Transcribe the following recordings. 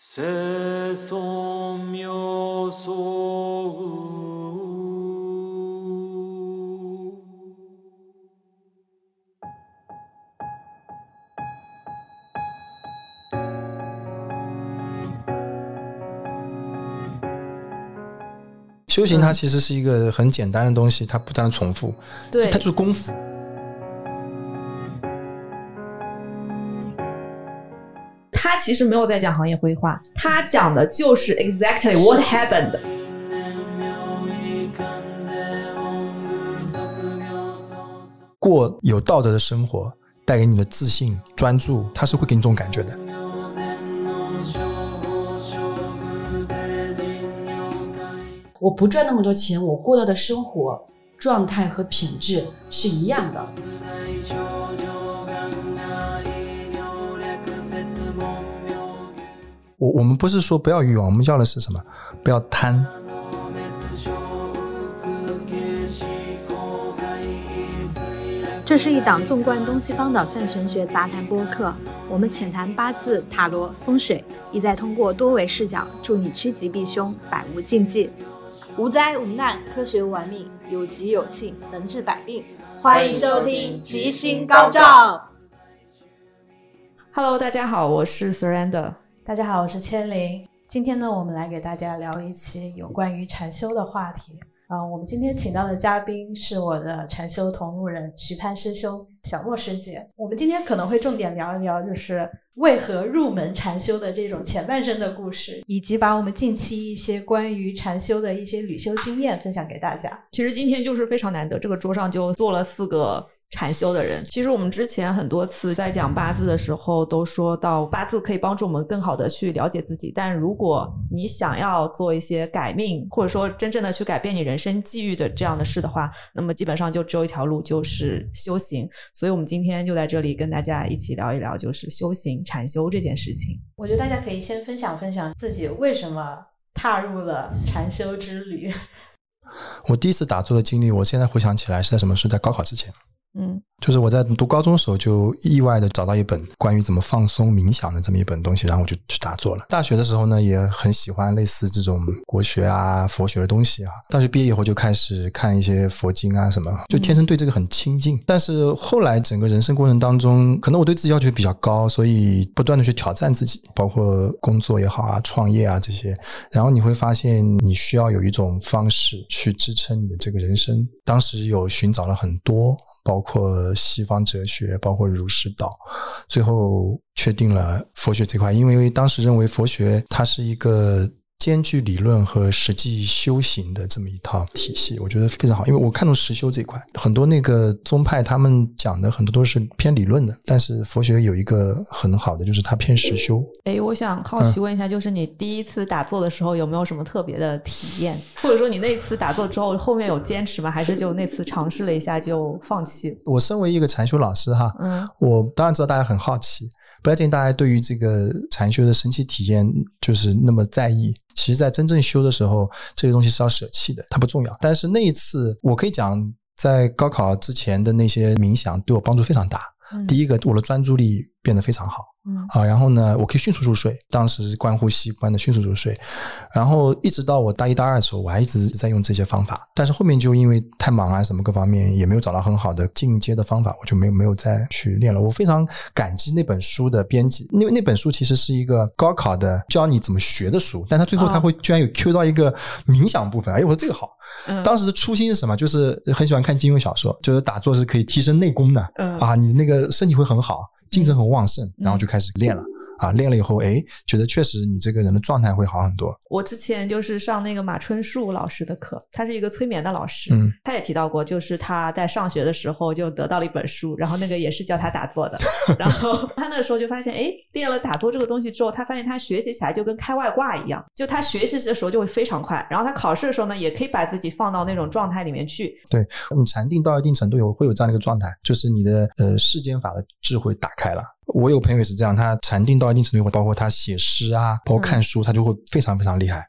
Se som jag såg修行它其实是一个很简单的东西，它不断的重复，对，它就是功夫。他其实没有在讲行业规划，他讲的就是 exactly what happened。 过有道德的生活带给你的自信专注，它是会给你这种感觉的。我不赚那么多钱，我过到的生活状态和品质是一样的。我们不是说不要欲望，我们要的是什么？不要贪。这是一档纵观东西方的泛玄学杂谈播客，我们浅谈八字、塔罗、风水，意在通过多维视角助你趋吉避凶，百无禁忌，无灾无难，科学玩命，有吉有庆，能治百病。欢迎收听吉星高照。 Hello， 大家好，我是 Surrender。大家好，我是千灵。今天呢，我们来给大家聊一期有关于禅修的话题。我们今天请到的嘉宾是我的禅修同路人徐潘师兄、小莫师姐。我们今天可能会重点聊一聊，就是为何入门禅修的这种前半生的故事，以及把我们近期一些关于禅修的一些旅修经验分享给大家。其实今天就是非常难得，这个桌上就坐了4个禅修的人。其实我们之前很多次在讲八字的时候都说到，八字可以帮助我们更好的去了解自己，但如果你想要做一些改命，或者说真正的去改变你人生际遇的这样的事的话，那么基本上就只有一条路，就是修行。所以我们今天就在这里跟大家一起聊一聊，就是修行禅修这件事情。我觉得大家可以先分享分享自己为什么踏入了禅修之旅。我第一次打坐的经历，我现在回想起来是在什么时候？在高考之前。就是我在读高中的时候就意外的找到一本关于怎么放松冥想的这么一本东西，然后我就去打坐了。大学的时候呢，也很喜欢类似这种国学啊、佛学的东西啊。大学毕业以后就开始看一些佛经啊什么，就天生对这个很亲近。但是后来整个人生过程当中，可能我对自己要求比较高，所以不断的去挑战自己，包括工作也好啊、创业啊这些。然后你会发现你需要有一种方式去支撑你的这个人生。当时有寻找了很多，包括西方哲学，包括儒释道，最后确定了佛学这块。因为当时认为佛学它是一个兼具理论和实际修行的这么一套体系，我觉得非常好。因为我看懂实修这块，很多那个宗派他们讲的很多都是偏理论的，但是佛学有一个很好的就是它偏实修。我想好奇问一下，就是你第一次打坐的时候有没有什么特别的体验，或者说你那次打坐之后后面有坚持吗？还是就那次尝试了一下就放弃？我身为一个禅修老师哈，我当然知道大家很好奇，不太建议大家对于这个禅修的神奇体验就是那么在意。其实在真正修的时候，这个东西是要舍弃的，它不重要。但是那一次我可以讲，在高考之前的那些冥想对我帮助非常大。第一个，我的专注力变得非常好，然后呢我可以迅速入睡，当时观呼吸观的迅速入睡。然后一直到我大一大二的时候，我还一直在用这些方法，但是后面就因为太忙啊什么各方面，也没有找到很好的进阶的方法，我就没有再去练了。我非常感激那本书的编辑，因为那本书其实是一个高考的教你怎么学的书，但他最后他会居然有 Q 到一个冥想部分。我说这个好。当时的初心是什么？就是很喜欢看金庸小说，就是打坐是可以提升内功的，你那个身体会很好，精神很旺盛，然后就开始练了。练了以后，觉得确实你这个人的状态会好很多。我之前就是上那个马春树老师的课，他是一个催眠的老师，他也提到过，就是他在上学的时候就得到了一本书，然后那个也是教他打坐的。然后他那时候就发现，练了打坐这个东西之后，他发现他学习起来就跟开外挂一样，就他学习的时候就会非常快，然后他考试的时候呢，也可以把自己放到那种状态里面去。对，你禅定到一定程度会有这样的一个状态，就是你的世间法的智慧打开了。我有朋友也是这样，他禅定到一定程度，包括他写诗啊，包括看书，他就会非常非常厉害。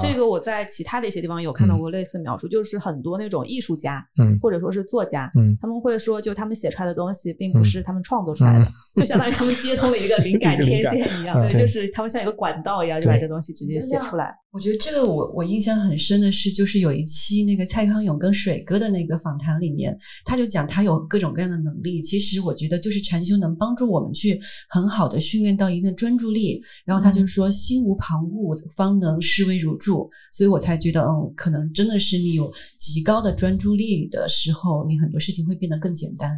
这个我在其他的一些地方有看到过类似描述，就是很多那种艺术家，或者说是作家，他们会说，就他们写出来的东西并不是他们创作出来的，就相当于他们接通了一个灵感天线一样，对，就是他们像一个管道一样，就把这东西直接写出来。我觉得这个我印象很深的是，就是有一期那个蔡康永跟水哥的那个访谈里面，他就讲他有各种各样的能力，其实我觉得就是禅修能帮助我们去很好的训练到一定的专注力，然后他就说心无旁骛方能视为如注，所以我才觉得可能真的是你有极高的专注力的时候，你很多事情会变得更简单。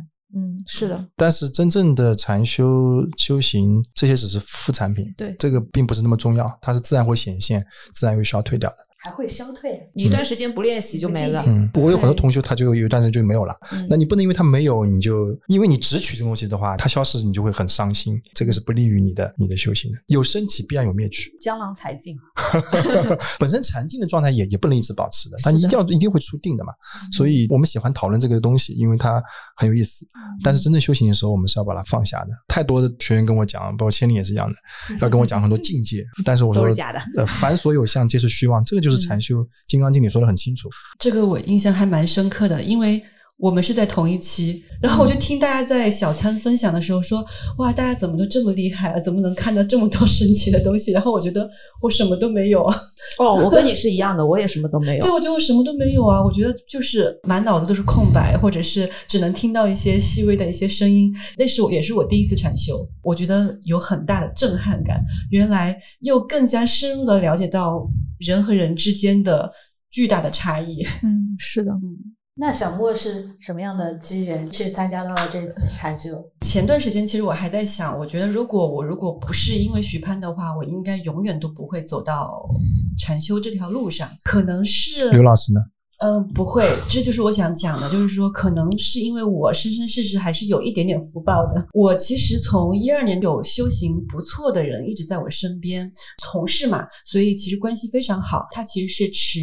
是的。但是真正的禅修修行这些只是副产品，对，这个并不是那么重要，它是自然会显现，自然会消退掉的。还会消退，你一段时间不练习就没了。我有很多同学他就有一段时间就没有了，那你不能因为他没有你就因为你只取这东西的话，他消失你就会很伤心，这个是不利于你的修行的。有升起必然有灭去，江郎才尽。本身禅定的状态也不能一直保持的，但一定会出定的嘛。所以我们喜欢讨论这个东西，因为它很有意思，但是真正修行的时候我们是要把它放下的。太多的学员跟我讲，包括千里也是一样的，要跟我讲很多境界，但是我说都是假的，凡所有相皆是虚妄，这个就是禅修《金刚经》里说的很清楚。这个我印象还蛮深刻的，因为我们是在同一期，然后我就听大家在小餐分享的时候说，哇，大家怎么都这么厉害啊，怎么能看到这么多神奇的东西，然后我觉得我什么都没有。我跟你是一样的，我也什么都没有。对，我觉得我什么都没有啊，我觉得就是满脑子都是空白，或者是只能听到一些细微的一些声音。那是也是我第一次禅修，我觉得有很大的震撼感，原来又更加深入的了解到人和人之间的巨大的差异。是的。那小莫是什么样的机缘去参加到了这次禅修？前段时间其实我还在想，我觉得如果不是因为徐攀的话，我应该永远都不会走到禅修这条路上。可能是刘老师呢？不会，这就是我想讲的，就是说可能是因为我生生世世还是有一点点福报的。我其实从12年有修行不错的人一直在我身边，同事嘛，所以其实关系非常好。他其实是持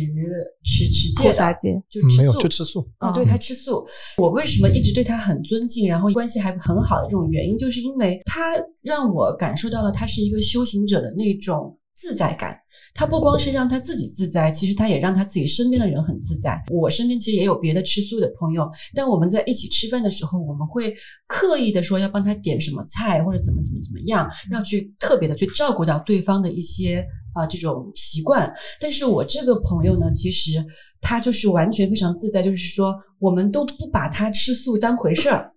戒的，就吃素，没有就吃素。对，他吃素。我为什么一直对他很尊敬，然后关系还很好的这种原因，就是因为他让我感受到了他是一个修行者的那种自在感。他不光是让他自己自在，其实他也让他自己身边的人很自在。我身边其实也有别的吃素的朋友，但我们在一起吃饭的时候，我们会刻意的说要帮他点什么菜，或者怎么样，要去特别的去照顾到对方的一些这种习惯。但是我这个朋友呢，其实他就是完全非常自在，就是说我们都不把他吃素当回事儿。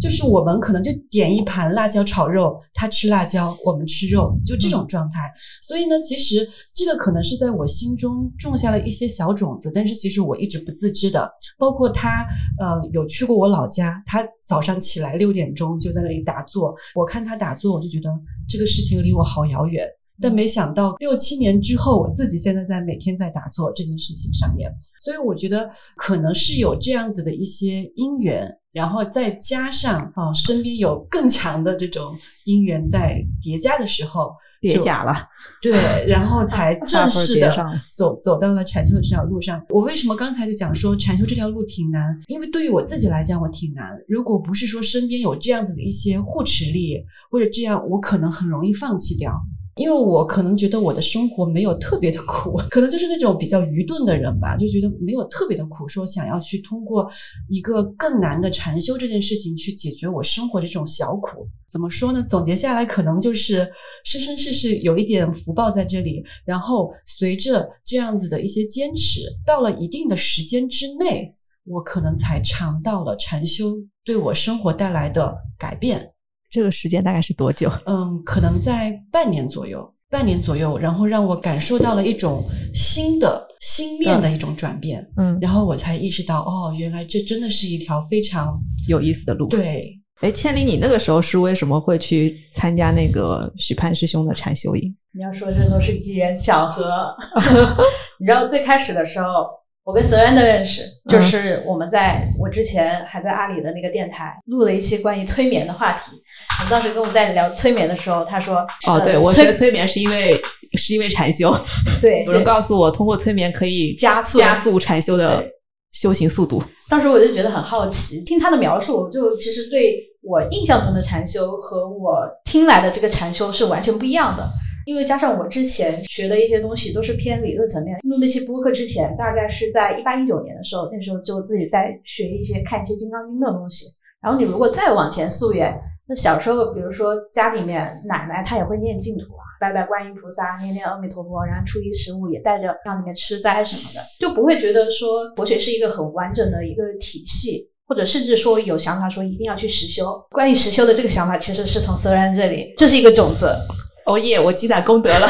就是我们可能就点一盘辣椒炒肉，他吃辣椒，我们吃肉，就这种状态。所以呢，其实这个可能是在我心中种下了一些小种子，但是其实我一直不自知的。包括他有去过我老家，他早上起来6点钟就在那里打坐，我看他打坐，我就觉得这个事情离我好遥远。但没想到6-7年之后，我自己现在在每天在打坐这件事情上面。所以我觉得可能是有这样子的一些因缘，然后再加上身边有更强的这种因缘在叠加的时候，叠加了，对，然后才正式的走到了禅修这条路上。我为什么刚才就讲说禅修这条路挺难，因为对于我自己来讲我挺难，如果不是说身边有这样子的一些护持力，或者这样，我可能很容易放弃掉。因为我可能觉得我的生活没有特别的苦，可能就是那种比较愚钝的人吧，就觉得没有特别的苦，说想要去通过一个更难的禅修这件事情去解决我生活这种小苦。怎么说呢，总结下来可能就是生生世世有一点福报在这里，然后随着这样子的一些坚持，到了一定的时间之内，我可能才尝到了禅修对我生活带来的改变。这个时间大概是多久？可能在半年左右，然后让我感受到了一种心面的一种转变。然后我才意识到，原来这真的是一条非常有意思的路。对。千里，你那个时候是为什么会去参加那个许盼师兄的禅修营？你要说这都是机缘巧合。你知道最开始的时候，我跟Surrender认识，就是我之前还在阿里的那个电台录了一期关于催眠的话题。我们当时跟我在聊催眠的时候，他说对，我学催眠是因为禅修。对，有人告诉我通过催眠可以加速禅修的修行速度。当时我就觉得很好奇，听他的描述，我就其实对我印象中的禅修和我听来的这个禅修是完全不一样的。因为加上我之前学的一些东西都是偏理论层面，录那期播客之前大概是在18-19年的时候，那时候就自己在学一些看一些金刚经的东西。然后你如果再往前溯源，那小时候比如说家里面奶奶她也会念净土啊，拜拜观音菩萨，念念阿弥陀佛，然后初一十五也带着让你们吃斋什么的，就不会觉得说佛学是一个很完整的一个体系，或者甚至说有想法说一定要去实修。关于实修的这个想法其实是从Surrender这里，这是一个种子。哦耶，我积攒功德了。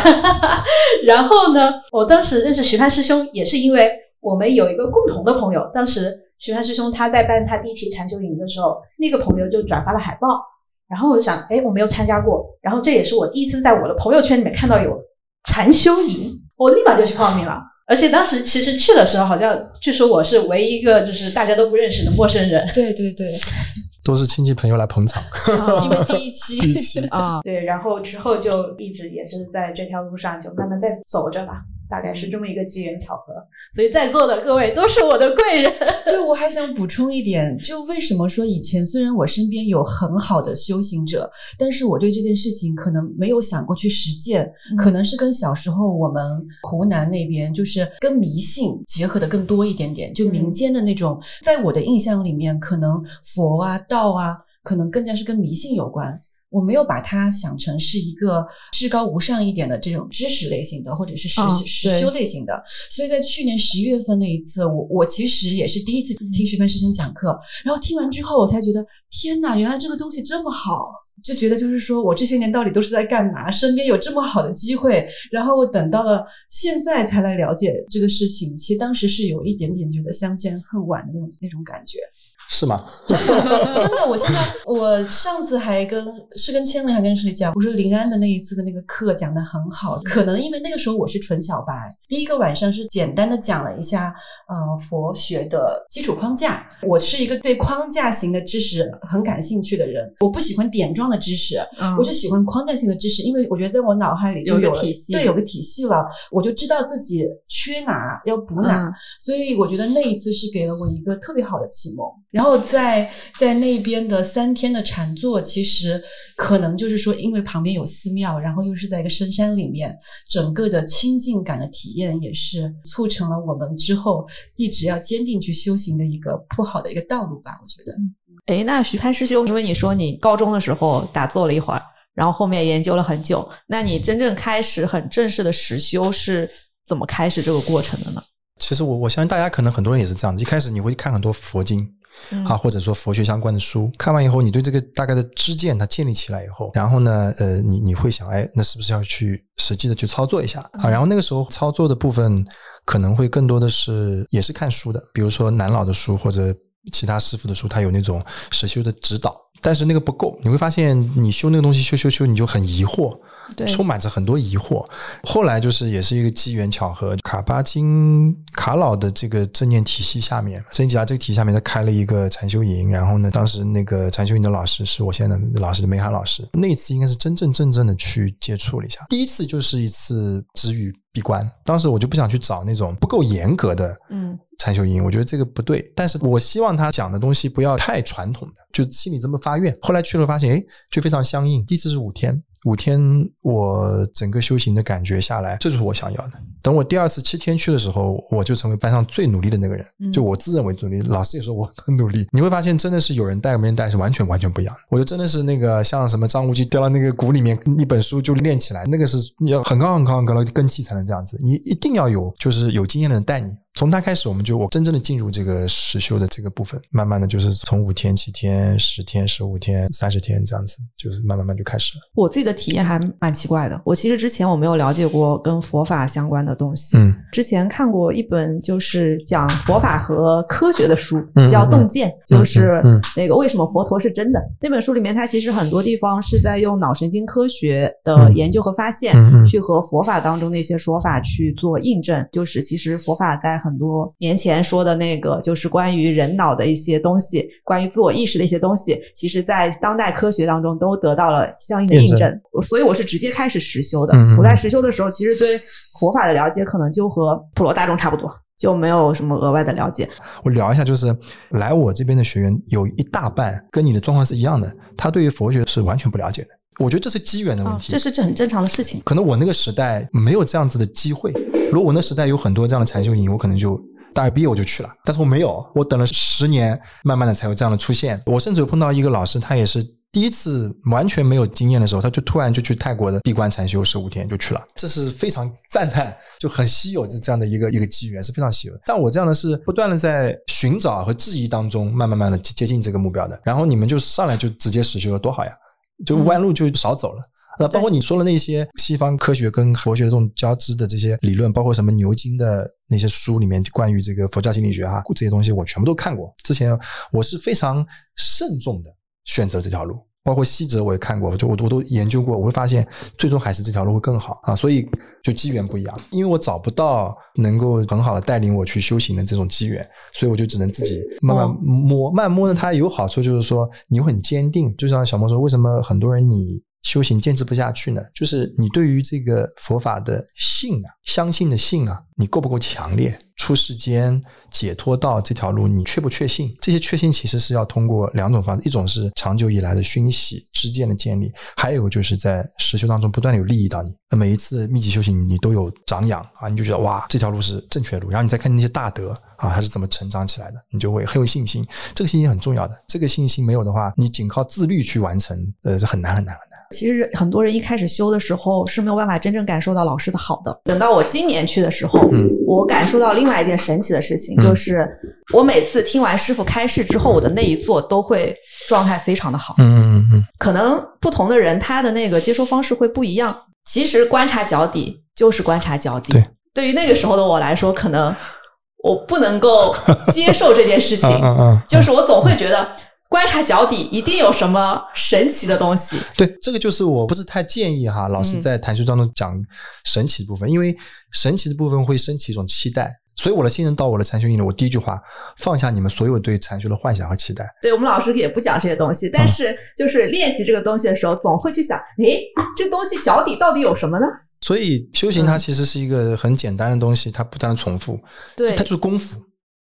然后呢，我当时认识徐帆师兄也是因为我们有一个共同的朋友，当时徐帆师兄他在办他第一期禅修营的时候，那个朋友就转发了海报，然后我就想我没有参加过，然后这也是我第一次在我的朋友圈里面看到有禅修营，我立马就去报名了。而且当时其实去的时候，好像据说我是唯一一个就是大家都不认识的陌生人。对对对，都是亲戚朋友来捧场。因为第一期啊，对，然后之后就一直也是在这条路上就慢慢在走着吧，大概是这么一个机缘巧合。所以在座的各位都是我的贵人。对，我还想补充一点，就为什么说以前虽然我身边有很好的修行者，但是我对这件事情可能没有想过去实践，可能是跟小时候我们湖南那边就是跟迷信结合的更多一点点，就民间的那种，在我的印象里面可能佛啊道啊可能更加是跟迷信有关，我没有把它想成是一个至高无上一点的这种知识类型的，或者是实修类型的。所以在去年11月份那一次，我其实也是第一次听徐帆师兄讲课，然后听完之后我才觉得天哪，原来这个东西这么好，就觉得就是说我这些年到底都是在干嘛，身边有这么好的机会，然后我等到了现在才来了解这个事情，其实当时是有一点点觉得相见恨晚的那种感觉。是吗？真的，我上次还跟千灵还跟谁讲，我说临安的那一次的那个课讲得很好，可能因为那个时候我是纯小白，第一个晚上是简单的讲了一下佛学的基础框架，我是一个对框架型的知识很感兴趣的人，我不喜欢点状的知识，我就喜欢框架性的知识，因为我觉得在我脑海里就有个体系，对，有个体系了，我就知道自己缺哪要补哪，所以我觉得那一次是给了我一个特别好的启蒙。然后在那边的3天的禅坐，其实可能就是说因为旁边有寺庙，然后又是在一个深山里面，整个的亲近感的体验也是促成了我们之后一直要坚定去修行的一个铺好的一个道路吧，我觉得。那徐帆师兄，因为你说你高中的时候打坐了一会儿，然后后面研究了很久，那你真正开始很正式的实修是怎么开始这个过程的呢？其实我相信大家可能很多人也是这样，一开始你会看很多佛经啊，或者说佛学相关的书，看完以后你对这个大概的知见它建立起来以后，然后呢你会想那是不是要去实际的去操作一下啊？然后那个时候操作的部分可能会更多的是也是看书的，比如说南老的书或者其他师傅的书，他有那种实修的指导，但是那个不够，你会发现你修那个东西修你就很疑惑，充满着很多疑惑。后来就是也是一个机缘巧合，卡巴金卡老的这个正念体系下面，正念这个体系下面他开了一个禅修营，然后呢当时那个禅修营的老师是我现在的老师的梅涵老师，那一次应该是真正的去接触了一下。第一次就是一次止语闭关，当时我就不想去找那种不够严格的禅修营，我觉得这个不对，但是我希望他讲的东西不要太传统的，就心里这么发愿。后来去了发现就非常相应。第一次是5天，我整个修行的感觉下来，这就是我想要的。等我第二次7天去的时候，我就成为班上最努力的那个人，就我自认为努力，老师也说我很努力。你会发现真的是有人带没人带是完全不一样的。我就真的是那个像什么张无忌掉到那个谷里面，一本书就练起来，那个是要很高的根基才能这样子，你一定要有就是有经验的人带你。从他开始我真正的进入这个实修的这个部分，慢慢的就是从5天、7天、10天、15天、30天这样子，就是慢慢就开始了。我自己的体验还蛮奇怪的，我其实之前我没有了解过跟佛法相关的东西，之前看过一本就是讲佛法和科学的书，叫《洞见》，就是那个为什么佛陀是真的，那本书里面它其实很多地方是在用脑神经科学的研究和发现去和佛法当中的一些说法去做印证，就是其实佛法在很多年前说的那个就是关于人脑的一些东西，关于自我意识的一些东西，其实在当代科学当中都得到了相应的印证。所以我是直接开始实修的。我在实修的时候其实对佛法的了解可能就和普罗大众差不多，就没有什么额外的了解。我聊一下，就是来我这边的学员有一大半跟你的状况是一样的，他对于佛学是完全不了解的。我觉得这是机缘的问题，这是很正常的事情。可能我那个时代没有这样子的机会，如果我那时代有很多这样的禅修营，我可能就大学毕业我就去了，但是我没有，我等了10年慢慢的才有这样的出现。我甚至有碰到一个老师，他也是第一次完全没有经验的时候，他就突然就去泰国的闭关禅修15天就去了，这是非常赞叹，就很稀有，这样的一个机缘是非常稀有的。但我这样的是不断的在寻找和质疑当中慢慢的接近这个目标的。然后你们就上来就直接实修了，多好呀，就弯路就少走了。那包括你说的那些西方科学跟佛学的这种交织的这些理论，包括什么牛津的那些书里面关于这个佛教心理学啊，这些东西我全部都看过。之前我是非常慎重的选择这条路，包括西哲我也看过，就我都研究过，我会发现最终还是这条路会更好啊。所以就机缘不一样，因为我找不到能够很好的带领我去修行的这种机缘，所以我就只能自己慢慢摸呢。它有好处就是说你会很坚定，就像小莫说为什么很多人你修行坚持不下去呢，就是你对于这个佛法的信啊，相信的信啊，你够不够强烈，出世间解脱道这条路你确不确信。这些确信其实是要通过两种方式，一种是长久以来的熏习知见的建立，还有就是在实修当中不断有利益到你，那每一次密集修行你都有长养啊，你就觉得哇这条路是正确的路，然后你再看那些大德啊，它是怎么成长起来的，你就会很有信心。这个信心很重要的，这个信心没有的话，你仅靠自律去完成是很难很难很难。其实很多人一开始修的时候是没有办法真正感受到老师的好的。等到我今年去的时候，我感受到另外一件神奇的事情，就是我每次听完师父开示之后，我的那一座都会状态非常的好。可能不同的人他的那个接收方式会不一样。其实观察脚底就是观察脚底。对于那个时候的我来说，可能我不能够接受这件事情，就是我总会觉得观察脚底一定有什么神奇的东西。对，这个就是我不是太建议哈，老师在谈修当中讲神奇的部分，因为神奇的部分会升起一种期待。所以我的新人到我的禅修营里，我第一句话放下你们所有对禅修的幻想和期待。对，我们老师也不讲这些东西，但是就是练习这个东西的时候，总会去想，诶，这东西脚底到底有什么呢？所以修行它其实是一个很简单的东西，它不断的重复，对，它就是功夫。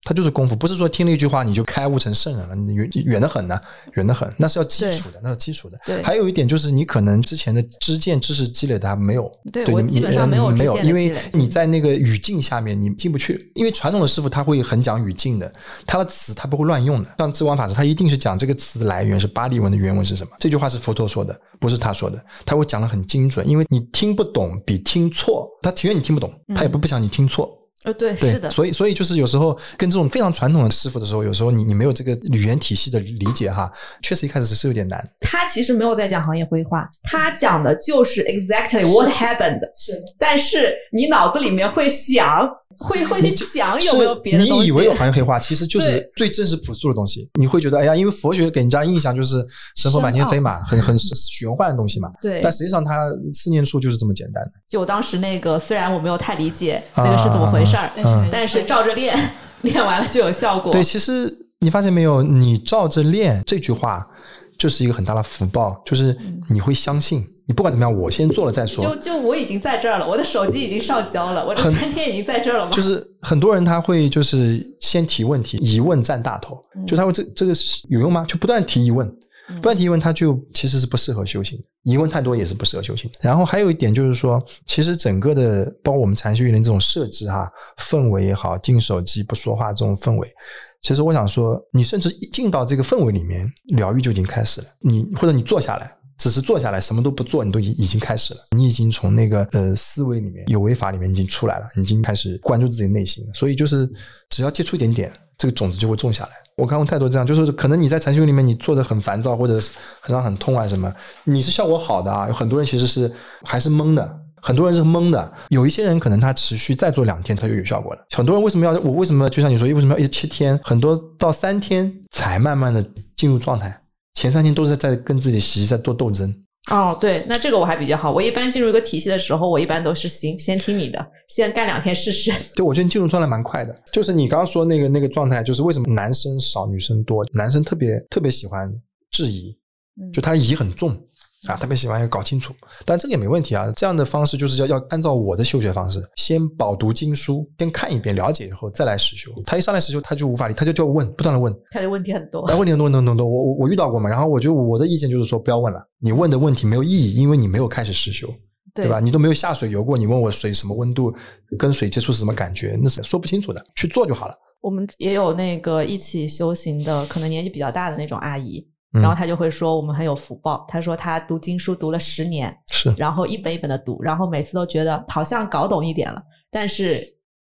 它就是功夫，不是说听了一句话你就开悟成圣人了，你远得很呢，远得很，那是要基础的，那是基础的。还有一点就是你可能之前的知见知识积累的还没有，对，我基本上没有知见的积累，因为你在那个语境下面你进不去，因为传统的师傅他会很讲语境的，他的词他不会乱用的，像智光法师他一定是讲这个词的来源是巴利文的原文是什么，这句话是佛陀说的，不是他说的，他会讲得很精准，因为你听不懂比听错，他情愿你听不懂，他也不想你听错。对，是的。所以就是有时候跟这种非常传统的师傅的时候，有时候你没有这个语言体系的理解哈，确实一开始是有点难。他其实没有在讲行业规划，他讲的就是 exactly what happened。是，但是你脑子里面会想，会去想有没有别的东西。你以为有行业黑化，其实就是最真实朴素的东西。你会觉得哎呀，因为佛学给人家印象就是神佛满天飞嘛，很玄幻的东西嘛。对。但实际上它四念处就是这么简单的。就我当时那个，虽然我没有太理解那个是怎么回事，但是照着练，练完了就有效果。对，其实你发现没有，你照着练这句话就是一个很大的福报，就是你会相信。你不管怎么样，我先做了再说。就我已经在这儿了，我的手机已经上交了，我这3天已经在这儿了吗？就是很多人他会就是先提问题，疑问占大头，就他会这个有用吗？就不断提疑问，不断提疑问，他就其实是不适合修行的。疑问太多也是不适合修行的。然后还有一点就是说，其实整个的包括我们禅修营的这种设置哈，氛围也好，进手机不说话这种氛围。其实我想说，你甚至一进到这个氛围里面，疗愈就已经开始了。你或者你坐下来。只是坐下来什么都不做，你都已经开始了，你已经从那个思维里面有为法里面已经出来了，你已经开始关注自己的内心了。所以就是只要接触一点点，这个种子就会种下来。我看过太多这样，就是可能你在禅修里面你做的很烦躁或者很痛啊什么，你是效果好的啊，有很多人其实是还是懵的，很多人是懵的，有一些人可能他持续再做2天他就有效果了。很多人为什么要，我为什么就像你说为什么要7天，很多到3天才慢慢的进入状态，前3天都是在跟自己习气在做斗争。哦，对，那这个我还比较好。我一般进入一个体系的时候，我一般都是行，先听你的，先干2天试试。对，我觉得你进入状态蛮快的。就是你刚刚说那个状态，就是为什么男生少女生多，男生特别特别喜欢质疑，就他的疑很重，啊，他们喜欢要搞清楚，但这个也没问题啊。这样的方式就是要按照我的修学方式，先饱读经书，先看一遍了解以后再来实修。他一上来实修他就无法理，他就叫问，不断的问，他的问题很多，问题很多。我遇到过嘛，然后我觉得我的意见就是说不要问了，你问的问题没有意义，因为你没有开始实修，对吧？你都没有下水游过，你问我水什么温度，跟水接触是什么感觉，那是说不清楚的，去做就好了。我们也有那个一起修行的，可能年纪比较大的那种阿姨，然后他就会说我们很有福报，他说他读经书读了10年，是，然后一本一本的读，然后每次都觉得好像搞懂一点了，但是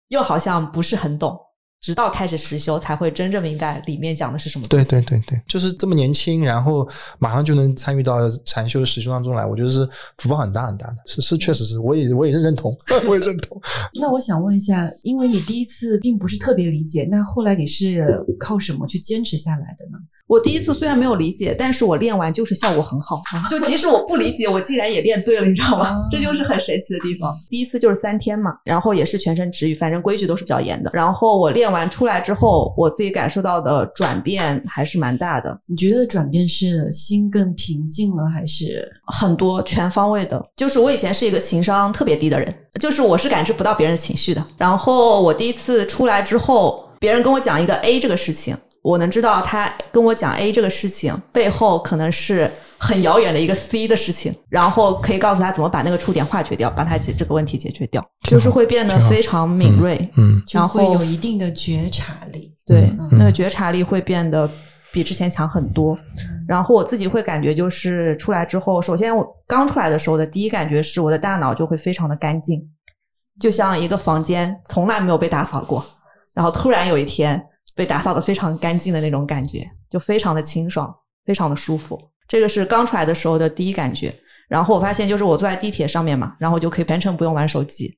又好像不是很懂，直到开始实修才会真正明白里面讲的是什么东西。对对对对，就是这么年轻，然后马上就能参与到禅修的实修当中来，我觉得是福报很大很大的，是确实是，我也认同，我也认同。那我想问一下，因为你第一次并不是特别理解，那后来你是靠什么去坚持下来的呢？我第一次虽然没有理解，但是我练完就是效果很好，就即使我不理解我竟然也练对了，你知道吗？这就是很神奇的地方。第一次就是3天嘛，然后也是全身止语，反正规矩都是比较严的，然后我练完出来之后我自己感受到的转变还是蛮大的。你觉得转变是心更平静了还是？很多，全方位的。就是我以前是一个情商特别低的人，就是我是感知不到别人的情绪的，然后我第一次出来之后，别人跟我讲一个 A 这个事情，我能知道他跟我讲 A 这个事情背后可能是很遥远的一个 C 的事情，然后可以告诉他怎么把那个触点化解掉，把他这个问题解决掉，就是会变得非常敏锐，然后就会有一定的觉察力，对，那个觉察力会变得比之前强很多。然后我自己会感觉就是出来之后，首先我刚出来的时候的第一感觉是我的大脑就会非常的干净，就像一个房间从来没有被打扫过，然后突然有一天被打扫得非常干净的那种感觉，就非常的清爽，非常的舒服。这个是刚出来的时候的第一感觉。然后我发现就是我坐在地铁上面嘛，然后我就可以全程不用玩手机，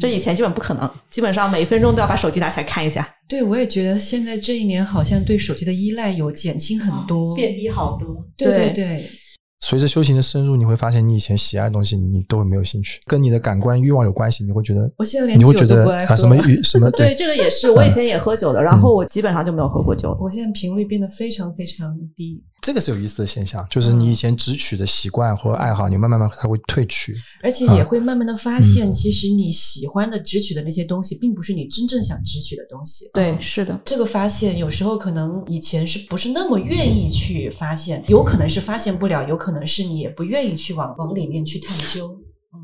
这以前基本不可能，基本上每1分钟都要把手机拿起来看一下。对，我也觉得现在这1年好像对手机的依赖有减轻很多，变低好多。对对对，随着修行的深入，你会发现你以前喜爱的东西你都没有兴趣，跟你的感官欲望有关系。你会觉得我现在连酒都不爱喝，什么 对， 对，这个也是，我以前也喝酒的，然后我基本上就没有喝过酒，我现在频率变得非常非常低。这个是有意思的现象，就是你以前只取的习惯或爱好，你慢慢它会退去，而且也会慢慢的发现其实你喜欢的只取的那些东西并不是你真正想只取的东西。对，是的，这个发现有时候可能以前是不是那么愿意去发现，有可能是发现不了，有可能是你也不愿意去往里面去探究。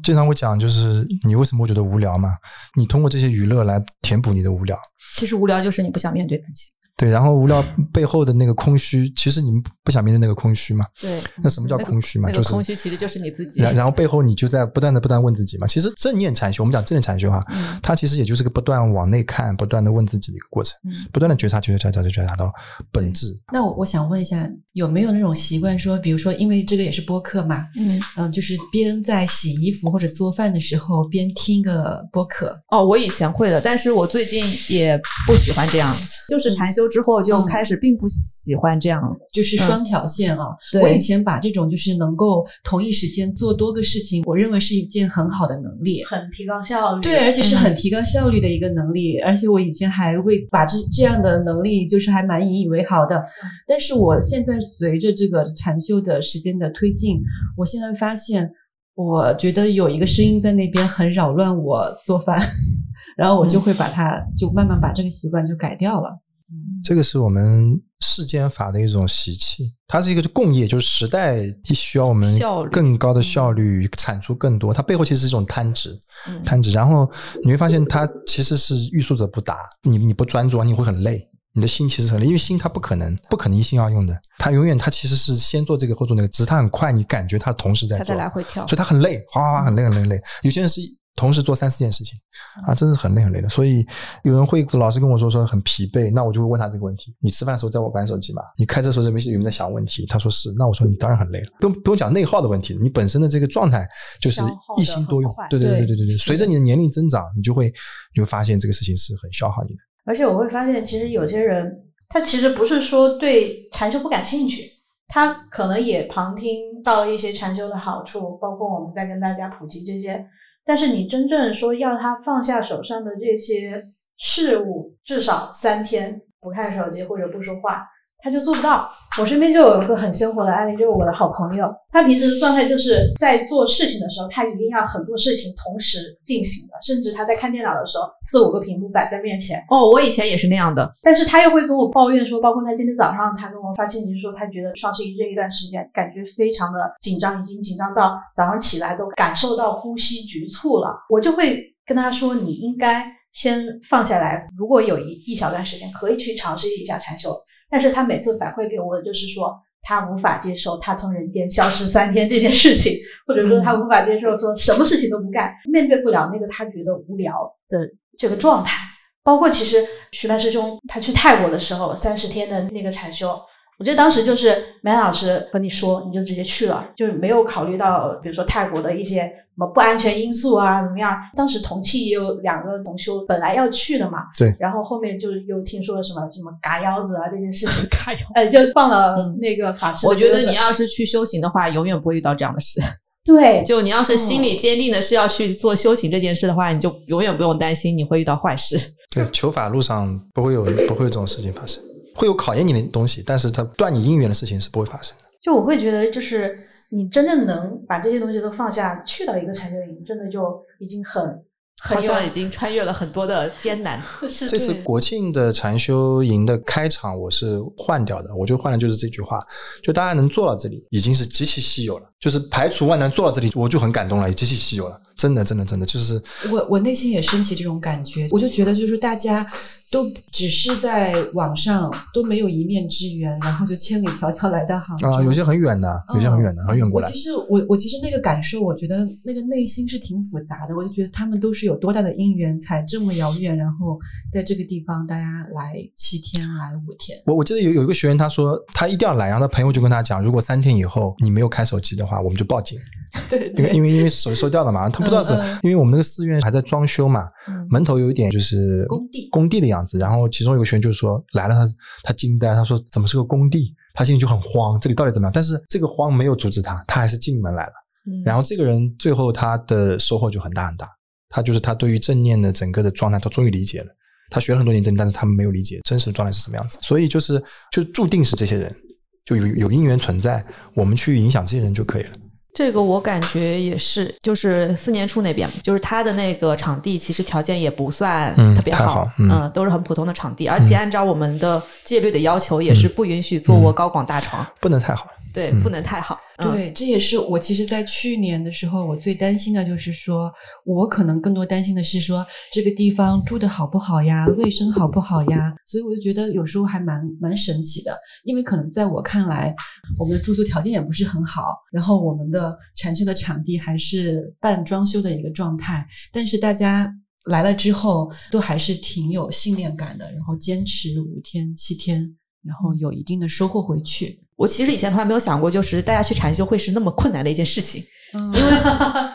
经常会讲就是你为什么会觉得无聊嘛，你通过这些娱乐来填补你的无聊。其实无聊就是你不想面对自己。对，然后无聊背后的那个空虚，其实你们不想面对那个空虚嘛。对，那什么叫空虚嘛？就是空虚其实就是你自己。然后背后你就在不断问自己嘛。其实正念禅修，我们讲正念禅修哈，它其实也就是个不断往内看、不断的问自己的一个过程，不断的觉察到本质。那我想问一下，有没有那种习惯说，比如说因为这个也是播客嘛，就是边在洗衣服或者做饭的时候边听个播客？哦，我以前会的，但是我最近也不喜欢这样，就是禅修之后就开始并不喜欢这样，就是双条线啊。我以前把这种就是能够同一时间做多个事情，我认为是一件很好的能力，很提高效率。对，而且是很提高效率的一个能力，而且我以前还会把这样的能力就是还蛮引以为豪的。但是我现在随着这个禅修的时间的推进，我现在发现我觉得有一个声音在那边很扰乱我做饭，然后我就会把它就慢慢把这个习惯就改掉了。这个是我们世间法的一种习气，它是一个共业，就是时代需要我们更高的效率，产出更多，它背后其实是一种贪执。然后你会发现它其实是欲速则不达，你不专注你会很累，你的心其实很累，因为心它不可能一心二用的，它永远它其实是先做这个后做那个，只是它很快，你感觉它同时在做，它在来回跳，所以它很累，很累。有些人是同时做3-4件事情啊，真是很累的。所以有人会老是跟我说很疲惫，那我就会问他这个问题：你吃饭的时候在玩手机吗？你开车的时候有没有在想问题？他说是，那我说你当然很累了，不用讲内耗的问题，你本身的这个状态就是一心多用。对，随着你的年龄增长，你会发现这个事情是很消耗你的。而且我会发现，其实有些人他其实不是说对禅修不感兴趣，他可能也旁听到一些禅修的好处，包括我们在跟大家普及这些。但是你真正说要他放下手上的这些事物，至少3天不看手机或者不说话，他就做不到。我身边就有一个很鲜活的案例，就是我的好朋友，他平时的状态就是在做事情的时候，他一定要很多事情同时进行的，甚至他在看电脑的时候，4-5个屏幕摆在面前。哦，我以前也是那样的。但是他又会跟我抱怨说，包括他今天早上他跟我发信息说，他觉得双十一这一段时间感觉非常的紧张，已经紧张到早上起来都感受到呼吸局促了。我就会跟他说，你应该先放下来，如果有一小段时间可以去尝试一下禅修。但是他每次反馈给我的就是说，他无法接受他从人间消失3天这件事情，或者说他无法接受说什么事情都不干，面对不了那个他觉得无聊的这个状态。包括其实徐帆师兄他去泰国的时候30天的那个禅修，我觉得当时就是梅兰老师和你说你就直接去了，就是没有考虑到比如说泰国的一些什么不安全因素啊怎么样。当时同期也有2个同修本来要去的嘛，对，然后后面就又听说什么嘎腰子啊这件事情，嘎腰子就放了那个法师。我觉得你要是去修行的话永远不会遇到这样的事。对，就你要是心里坚定的是要去做修行这件事的话，你就永远不用担心你会遇到坏事。对，求法路上不会有这种事情发生，会有考验你的东西，但是它断你姻缘的事情是不会发生的。就我会觉得就是你真正能把这些东西都放下，去到一个禅修营真的就已经很好像已经穿越了很多的艰难。是，这次国庆的禅修营的开场我是换掉的，我就换的就是这句话，就大家能做到这里已经是极其稀有了，就是排除万难做到这里我就很感动了，也极其稀有了，真的就是我内心也升起这种感觉。我就觉得就是大家都只是在网上都没有一面之缘，然后就千里迢迢来到杭州啊，有些很远的，很远过来。我其实那个感受，我觉得那个内心是挺复杂的。我就觉得他们都是有多大的姻缘才这么遥远，然后在这个地方大家来7天来5天。我记得有一个学员他说他一定要来，然后他朋友就跟他讲，如果3天以后你没有开手机的话，我们就报警。对，因为手机收掉了嘛，他不知道是因为我们那个寺院还在装修嘛，门头有一点就是工地的样子。然后其中有个学员就说来了，他惊呆，他说怎么是个工地，他心里就很慌，这里到底怎么样。但是这个慌没有阻止他还是进门来了然后这个人最后他的收获就很大很大，他就是他对于正念的整个的状态他终于理解了，他学了很多年正念，但是他们没有理解真实的状态是什么样子。所以就注定是这些人就有因缘存在，我们去影响这些人就可以了。这个我感觉也是，就是4年初那边，就是他的那个场地其实条件也不算特别好，都是很普通的场地，而且按照我们的戒律的要求也是不允许坐卧高广大床，不能太好。对，不能太好。对，这也是我其实在去年的时候我最担心的，就是说我可能更多担心的是说这个地方住的好不好呀，卫生好不好呀，所以我就觉得有时候还蛮神奇的。因为可能在我看来我们的住宿条件也不是很好，然后我们的禅修的场地还是半装修的一个状态，但是大家来了之后都还是挺有信念感的，然后坚持5天7天，然后有一定的收获回去。我其实以前从来没有想过，就是大家去禅修会是那么困难的一件事情。因为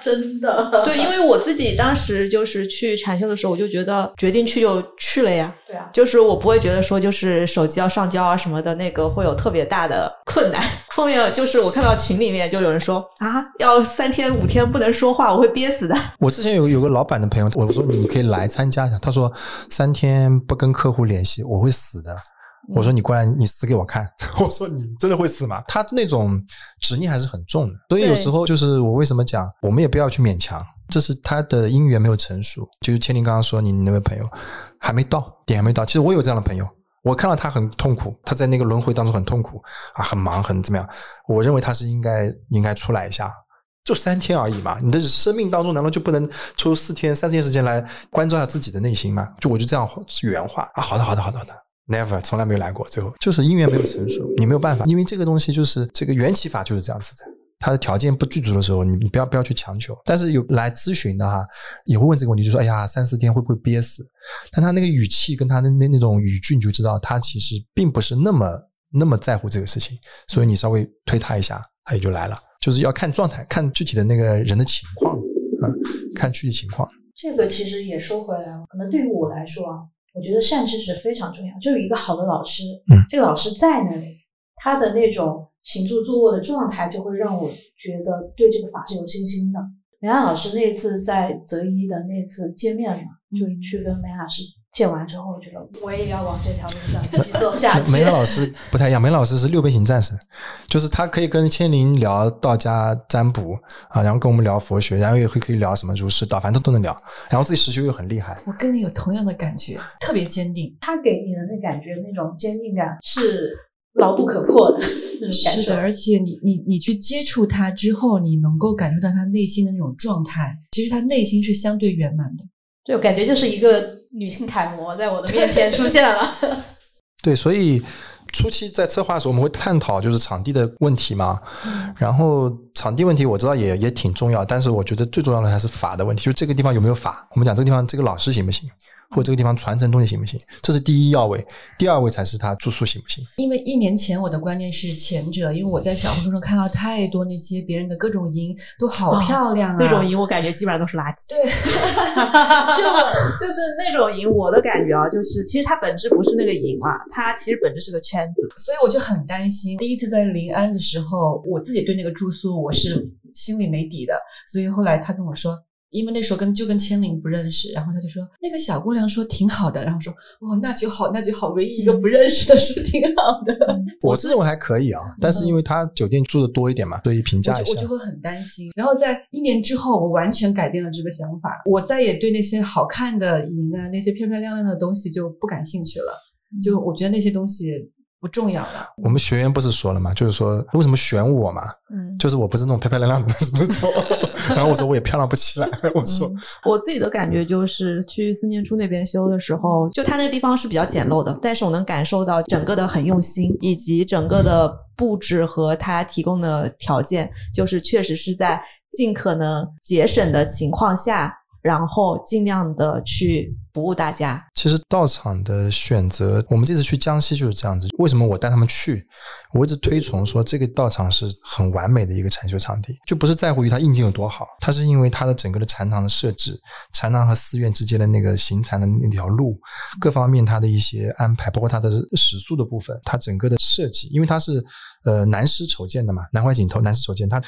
真的，对，因为我自己当时就是去禅修的时候，我就觉得决定去就去了呀。对啊，就是我不会觉得说就是手机要上交啊什么的，那个会有特别大的困难。后面就是我看到群里面就有人说啊，要3天5天不能说话，我会憋死的。我之前有个老板的朋友，我说你可以来参加一下，他说3天不跟客户联系，我会死的。我说你过来你死给我看，我说你真的会死吗？他那种执念还是很重的，所以有时候就是我为什么讲我们也不要去勉强，这是他的因缘没有成熟。就是千灵刚刚说你那位朋友还没到点，还没到，其实我有这样的朋友，我看到他很痛苦，他在那个轮回当中很痛苦啊，很忙很怎么样，我认为他是应该出来一下，就3天而已嘛，你的生命当中难道就不能抽4天3天时间来关照一下自己的内心吗？就我就这样原话啊，好的Never， 从来没有来过。最后就是因缘没有成熟，你没有办法，因为这个东西就是这个缘起法就是这样子的，它的条件不具足的时候你不要去强求。但是有来咨询的也会问这个问题，就说哎呀3-4天会不会憋死，但他那个语气跟他的那种语句你就知道他其实并不是那么在乎这个事情，所以你稍微推他一下他也就来了。就是要看状态，看具体的那个人的情况看具体情况。这个其实也说回来，可能对于我来说我觉得善知识非常重要，就有一个好的老师，这个老师在那里，他的那种行住坐卧的状态就会让我觉得对这个法是有信心的。梅兰老师那次在择一的那次见面嘛，就去跟梅兰老师见完之后我觉得我也要往这条路上继续走下去。梅老师不太一样，梅老师是六边形战士，就是他可以跟千灵聊道家占卜啊，然后跟我们聊佛学，然后也会可以聊什么儒释道，反正都能聊，然后自己实修又很厉害。我跟你有同样的感觉，特别坚定，他给你的那感觉那种坚定感是牢不可破的那种感觉。是的，而且你去接触他之后，你能够感受到他内心的那种状态，其实他内心是相对圆满的。就感觉就是一个女性楷模在我的面前出现了。对，所以初期在策划的时候我们会探讨就是场地的问题嘛，然后场地问题我知道也挺重要，但是我觉得最重要的还是法的问题，就这个地方有没有法，我们讲这个地方这个老师行不行，或者这个地方传承东西行不行，这是第一要位，第二位才是他住宿行不行。因为1年前我的观念是前者，因为我在小红书上看到太多那些别人的各种营都好漂亮啊，各种营我感觉基本上都是垃圾。对，就是那种营我的感觉啊，就是其实它本质不是那个营嘛，它其实本质是个圈子，所以我就很担心。第一次在临安的时候，我自己对那个住宿我是心里没底的，所以后来他跟我说。因为那时候就跟千灵不认识，然后他就说那个小姑娘说挺好的，然后说哦那就好，唯一一个不认识的说挺好的。我是认为还可以啊，但是因为他酒店住的多一点嘛，所以评价一下我就会很担心。然后在1年之后我完全改变了这个想法，我再也对那些好看的营啊那些漂漂亮亮的东西就不感兴趣了，就我觉得那些东西不重要了。我们学员不是说了嘛，就是说为什么选我嘛，就是我不是那种漂漂亮亮的然后我说我也漂亮不起来，我说我自己的感觉就是去思念处那边修的时候，就它那个地方是比较简陋的，但是我能感受到整个的很用心，以及整个的布置和它提供的条件，就是确实是在尽可能节省的情况下，然后尽量的去服务大家。其实道场的选择，我们这次去江西就是这样子。为什么我带他们去，我一直推崇说这个道场是很完美的一个禅修场地，就不是在乎于它硬件有多好，它是因为它的整个的禅堂的设置，禅堂和寺院之间的那个行禅的那条路，各方面它的一些安排，包括它的食宿的部分，它整个的设计，因为它是南师筹建的嘛，南怀瑾头南师筹建，它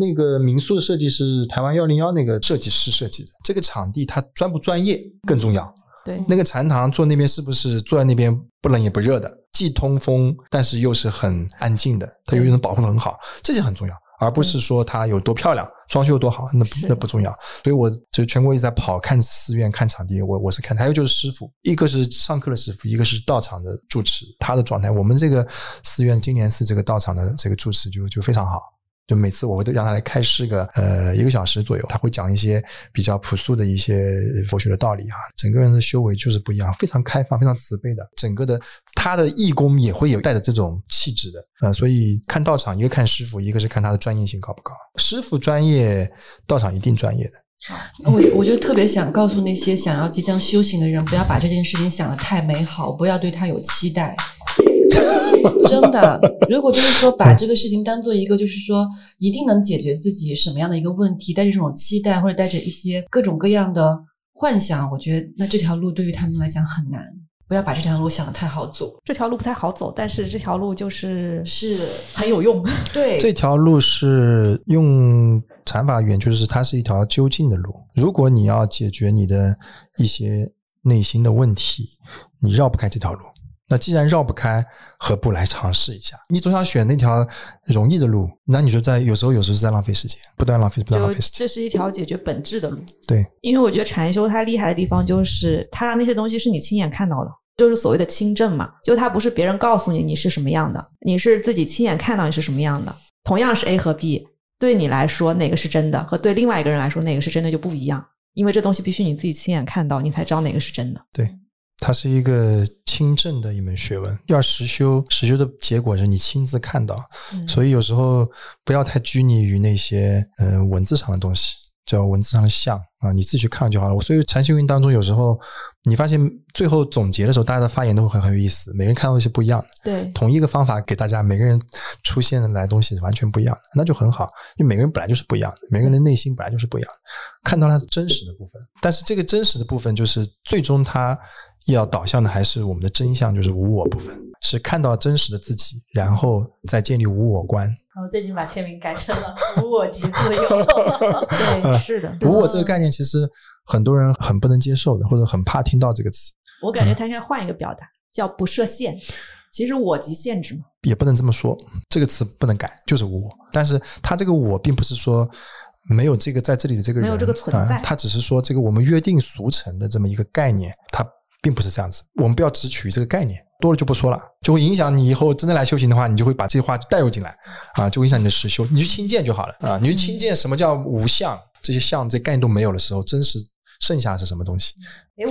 那个民宿的设计是台湾101那个设计师设计的。这个场地它专不专业更重要，对，那个禅堂坐那边是不是坐在那边不冷也不热的，既通风但是又是很安静的，它又能保护得很好，这些很重要，而不是说它有多漂亮装修有多好，那不重要。所以我就全国一直在跑看寺院看场地，我是看，还有就是师傅，一个是上课的师傅，一个是道场的住持，他的状态，我们这个寺院今年是这个道场的这个住持就非常好，就每次我会让他来开示个1个小时左右，他会讲一些比较朴素的一些佛学的道理啊，整个人的修为就是不一样，非常开放非常慈悲的，整个的他的义工也会有带着这种气质的所以看道场一个看师傅，一个是看他的专业性高不高，师傅专业道场一定专业的。我就特别想告诉那些想要即将修行的人，不要把这件事情想得太美好，不要对他有期待。真的，如果就是说把这个事情当做一个就是说一定能解决自己什么样的一个问题，带着这种期待或者带着一些各种各样的幻想，我觉得那这条路对于他们来讲很难。不要把这条路想得太好走，这条路不太好走，但是这条路就是很有用。对，这条路是用禅法语言就是它是一条究竟的路，如果你要解决你的一些内心的问题，你绕不开这条路，那既然绕不开，何不来尝试一下？你总想选那条容易的路，那你就有时候在浪费时间，不断浪费时间。这是一条解决本质的路。对，因为我觉得禅修它厉害的地方就是它让那些东西是你亲眼看到的，就是所谓的亲证嘛，就它不是别人告诉你是什么样的，你是自己亲眼看到你是什么样的。同样是 A 和 B， 对你来说哪个是真的，和对另外一个人来说哪个是真的就不一样，因为这东西必须你自己亲眼看到，你才知道哪个是真的。对。它是一个亲证的一门学问，要实修，实修的结果是你亲自看到，所以有时候不要太拘泥于那些文字上的东西，叫文字上的像啊，你自己去看就好了。所以禅修营当中有时候你发现最后总结的时候，大家的发言都会很有意思，每个人看到的是不一样的。对，同一个方法给大家，每个人出现的来的东西是完全不一样的，那就很好，因为每个人本来就是不一样的，每个人的内心本来就是不一样的，看到它真实的部分。但是这个真实的部分就是最终它要导向的还是我们的真相，就是无我部分，是看到真实的自己，然后再建立无我观。然后最近把签名改成了无我即自由。对，是的，无我这个概念其实很多人很不能接受的，或者很怕听到这个词。我感觉他应该换一个表达叫不设限，其实我即限制嘛，也不能这么说，这个词不能改，就是我，但是他这个我并不是说没有这个在这里的这个人，没有这个存在，他只是说这个我们约定俗成的这么一个概念，他并不是这样子，我们不要只取这个概念，多了就不说了，就会影响你以后真的来修行的话，你就会把这些话带入进来啊，就会影响你的实修。你去清见就好了啊，你去清见什么叫无相，这些相这些概念都没有的时候，真实剩下的是什么东西？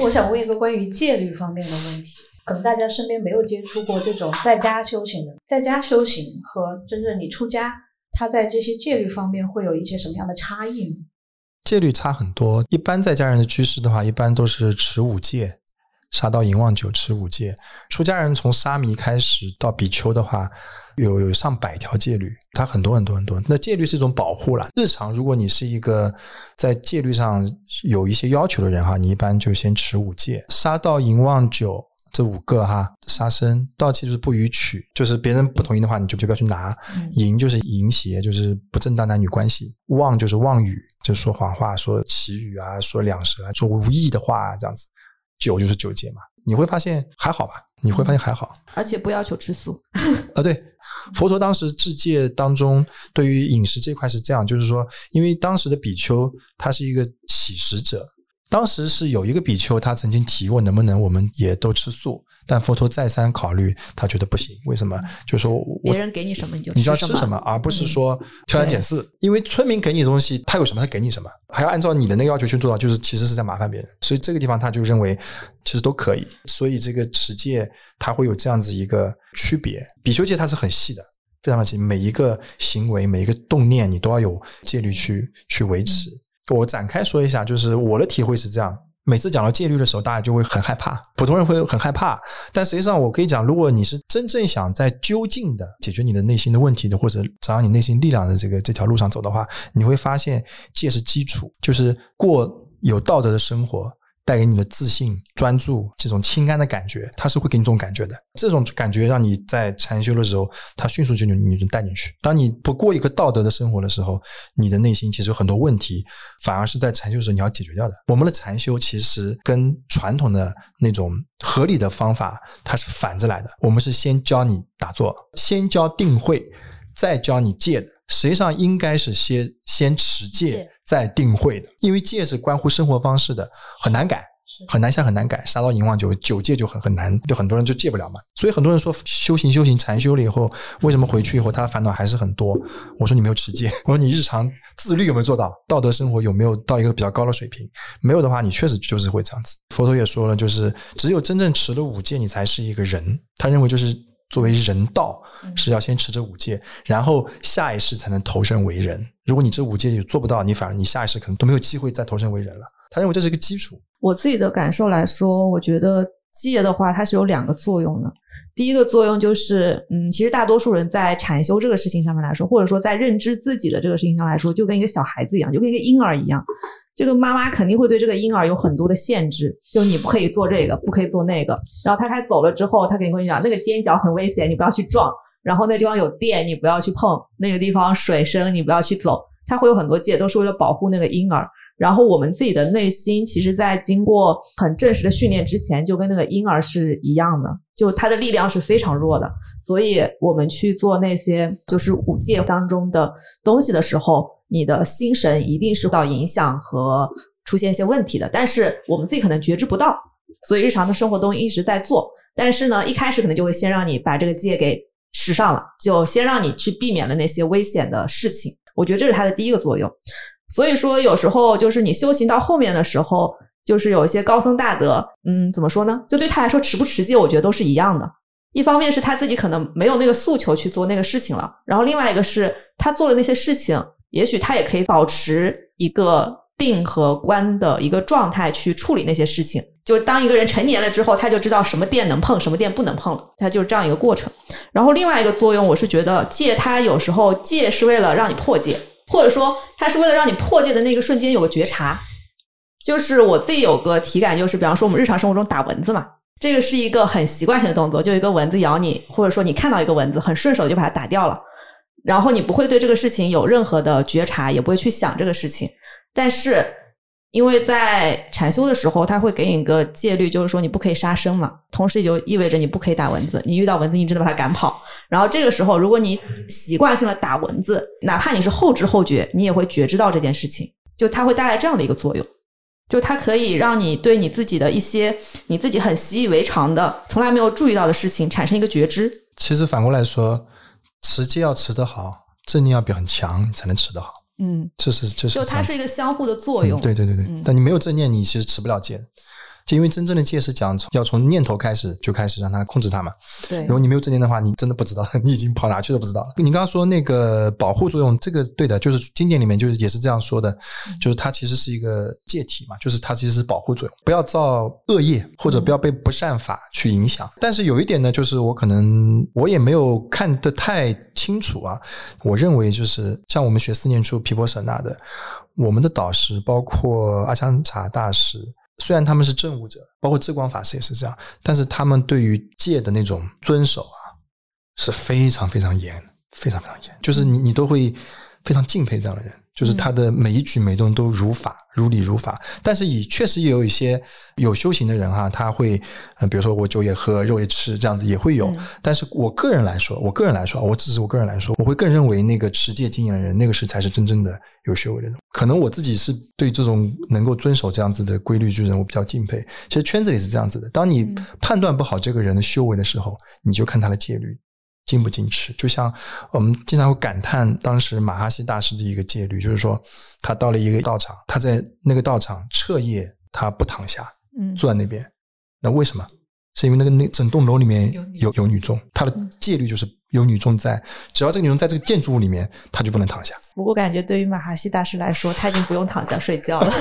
我想问一个关于戒律方面的问题，可能大家身边没有接触过这种在家修行的，在家修行和就是你出家，他在这些戒律方面会有一些什么样的差异吗？戒律差很多，一般在家人的居士的话，一般都是持五戒。杀盗淫妄酒持五戒，出家人从沙弥开始到比丘的话，有上百条戒律，它很多很多很多。那戒律是一种保护了。日常如果你是一个在戒律上有一些要求的人哈，你一般就先持五戒，杀盗淫妄酒这五个哈，杀生、盗窃就是不予取，就是别人不同意的话，你就不要去拿；淫就是淫邪，就是不正当男女关系；妄就是妄语，就是说谎话、说绮语啊、说两舌啊、说无意的话啊，这样子。酒就是酒戒嘛，你会发现还好吧，你会发现还好，而且不要求吃素对，佛陀当时制戒当中对于饮食这块是这样，就是说因为当时的比丘他是一个乞食者，当时是有一个比丘他曾经提过能不能我们也都吃素，但佛陀再三考虑他觉得不行，为什么？就是说别人给你什么你就要吃什么，而不是说挑三拣四，因为村民给你的东西他有什么他给你什么，还要按照你的那个要求去做到，就是其实是在麻烦别人，所以这个地方他就认为其实都可以，所以这个持戒他会有这样子一个区别。比丘戒它是很细的，非常的细，每一个行为每一个动念你都要有戒律去维持。我展开说一下，就是我的体会是这样，每次讲到戒律的时候大家就会很害怕，普通人会很害怕，但实际上我可以讲，如果你是真正想在究竟的解决你的内心的问题的，或者找到你内心力量的这条路上走的话，你会发现戒是基础，就是过有道德的生活带给你的自信、专注，这种清安的感觉，它是会给你这种感觉的，这种感觉让你在禅修的时候它迅速就你就带进去。当你不过一个道德的生活的时候，你的内心其实有很多问题，反而是在禅修的时候你要解决掉的。我们的禅修其实跟传统的那种合理的方法它是反着来的，我们是先教你打坐，先教定慧，再教你戒的，实际上应该是先持戒再定慧的，因为戒是关乎生活方式的，很难改，很难下很难改，杀盗淫妄酒戒就很难，就很多人就戒不了嘛。所以很多人说修行禅修了以后，为什么回去以后他的烦恼还是很多？我说你没有持戒，我说你日常自律有没有做到，道德生活有没有到一个比较高的水平？没有的话，你确实就是会这样子。佛陀也说了，就是只有真正持了五戒，你才是一个人。他认为就是。作为人道是要先持这五戒，然后下一世才能投身为人，如果你这五戒也做不到，你反而你下一世可能都没有机会再投身为人了，他认为这是一个基础。我自己的感受来说，我觉得戒的话它是有两个作用的，第一个作用就是其实大多数人在禅修这个事情上面来说，或者说在认知自己的这个事情上来说，就跟一个小孩子一样，就跟一个婴儿一样，这个妈妈肯定会对这个婴儿有很多的限制，就你不可以做这个，不可以做那个，然后他走了之后，他肯定会讲那个尖角很危险，你不要去撞，然后那地方有电，你不要去碰，那个地方水深，你不要去走，他会有很多戒都是为了保护那个婴儿。然后我们自己的内心其实在经过很正式的训练之前，就跟那个婴儿是一样的，就他的力量是非常弱的，所以我们去做那些就是五戒当中的东西的时候，你的心神一定是到影响和出现一些问题的，但是我们自己可能觉知不到，所以日常的生活中一直在做，但是呢一开始可能就会先让你把这个戒给持上了，就先让你去避免了那些危险的事情，我觉得这是它的第一个作用。所以说有时候就是你修行到后面的时候，就是有一些高僧大德怎么说呢，就对他来说持不持戒我觉得都是一样的，一方面是他自己可能没有那个诉求去做那个事情了，然后另外一个是他做的那些事情也许他也可以保持一个定和观的一个状态去处理那些事情，就当一个人成年了之后，他就知道什么电能碰什么电不能碰了，他就是这样一个过程。然后另外一个作用，我是觉得戒它有时候戒是为了让你破戒，或者说它是为了让你破戒的那个瞬间有个觉察，就是我自己有个体感，就是比方说我们日常生活中打蚊子嘛，这个是一个很习惯性的动作，就一个蚊子咬你，或者说你看到一个蚊子很顺手就把它打掉了，然后你不会对这个事情有任何的觉察，也不会去想这个事情，但是因为在禅修的时候他会给你一个戒律，就是说你不可以杀生嘛，同时也就意味着你不可以打蚊子，你遇到蚊子你真的把它赶跑，然后这个时候如果你习惯性的打蚊子，哪怕你是后知后觉，你也会觉知到这件事情，就它会带来这样的一个作用，就它可以让你对你自己的一些你自己很习以为常的从来没有注意到的事情产生一个觉知。其实反过来说，持戒要持得好，正念要表现强，你才能持得好。嗯，这是就它是一个相互的作用。对对对对、嗯，但你没有正念，你其实持不了戒，就因为真正的戒是讲要从念头开始就开始让它控制它嘛。对，如果你没有正念的话，你真的不知道你已经跑哪去都不知道了。你刚刚说那个保护作用，这个对的，就是经典里面就是也是这样说的，就是它其实是一个戒体嘛，就是它其实是保护作用，不要造恶业或者不要被不善法去影响。但是有一点呢，就是我可能我也没有看得太清楚啊，我认为就是像我们学四念处毗婆舍那的，我们的导师包括阿香茶大师，虽然他们是证悟者，包括智光法师也是这样，但是他们对于戒的那种遵守啊，是非常非常严，非常非常严，就是你都会非常敬佩这样的人，就是他的每一举每动都如法如理如法。但是也确实也有一些有修行的人哈，他会比如说我酒也喝肉也吃这样子也会有、嗯、但是我个人来说我只是我个人来说，我会更认为那个持戒经验的人，那个是才是真正的有修为的人。可能我自己是对这种能够遵守这样子的规律之人我比较敬佩。其实圈子里是这样子的，当你判断不好这个人的修为的时候，你就看他的戒律禁不禁持。就像我们经常会感叹当时马哈希大师的一个戒律，就是说他到了一个道场，他在那个道场彻夜他不躺下，坐在那边、嗯、那为什么？是因为那整栋楼里面有女众，他的戒律就是有女众在，只要这个女众在这个建筑物里面，他就不能躺下。不过感觉对于马哈希大师来说，他已经不用躺下睡觉了。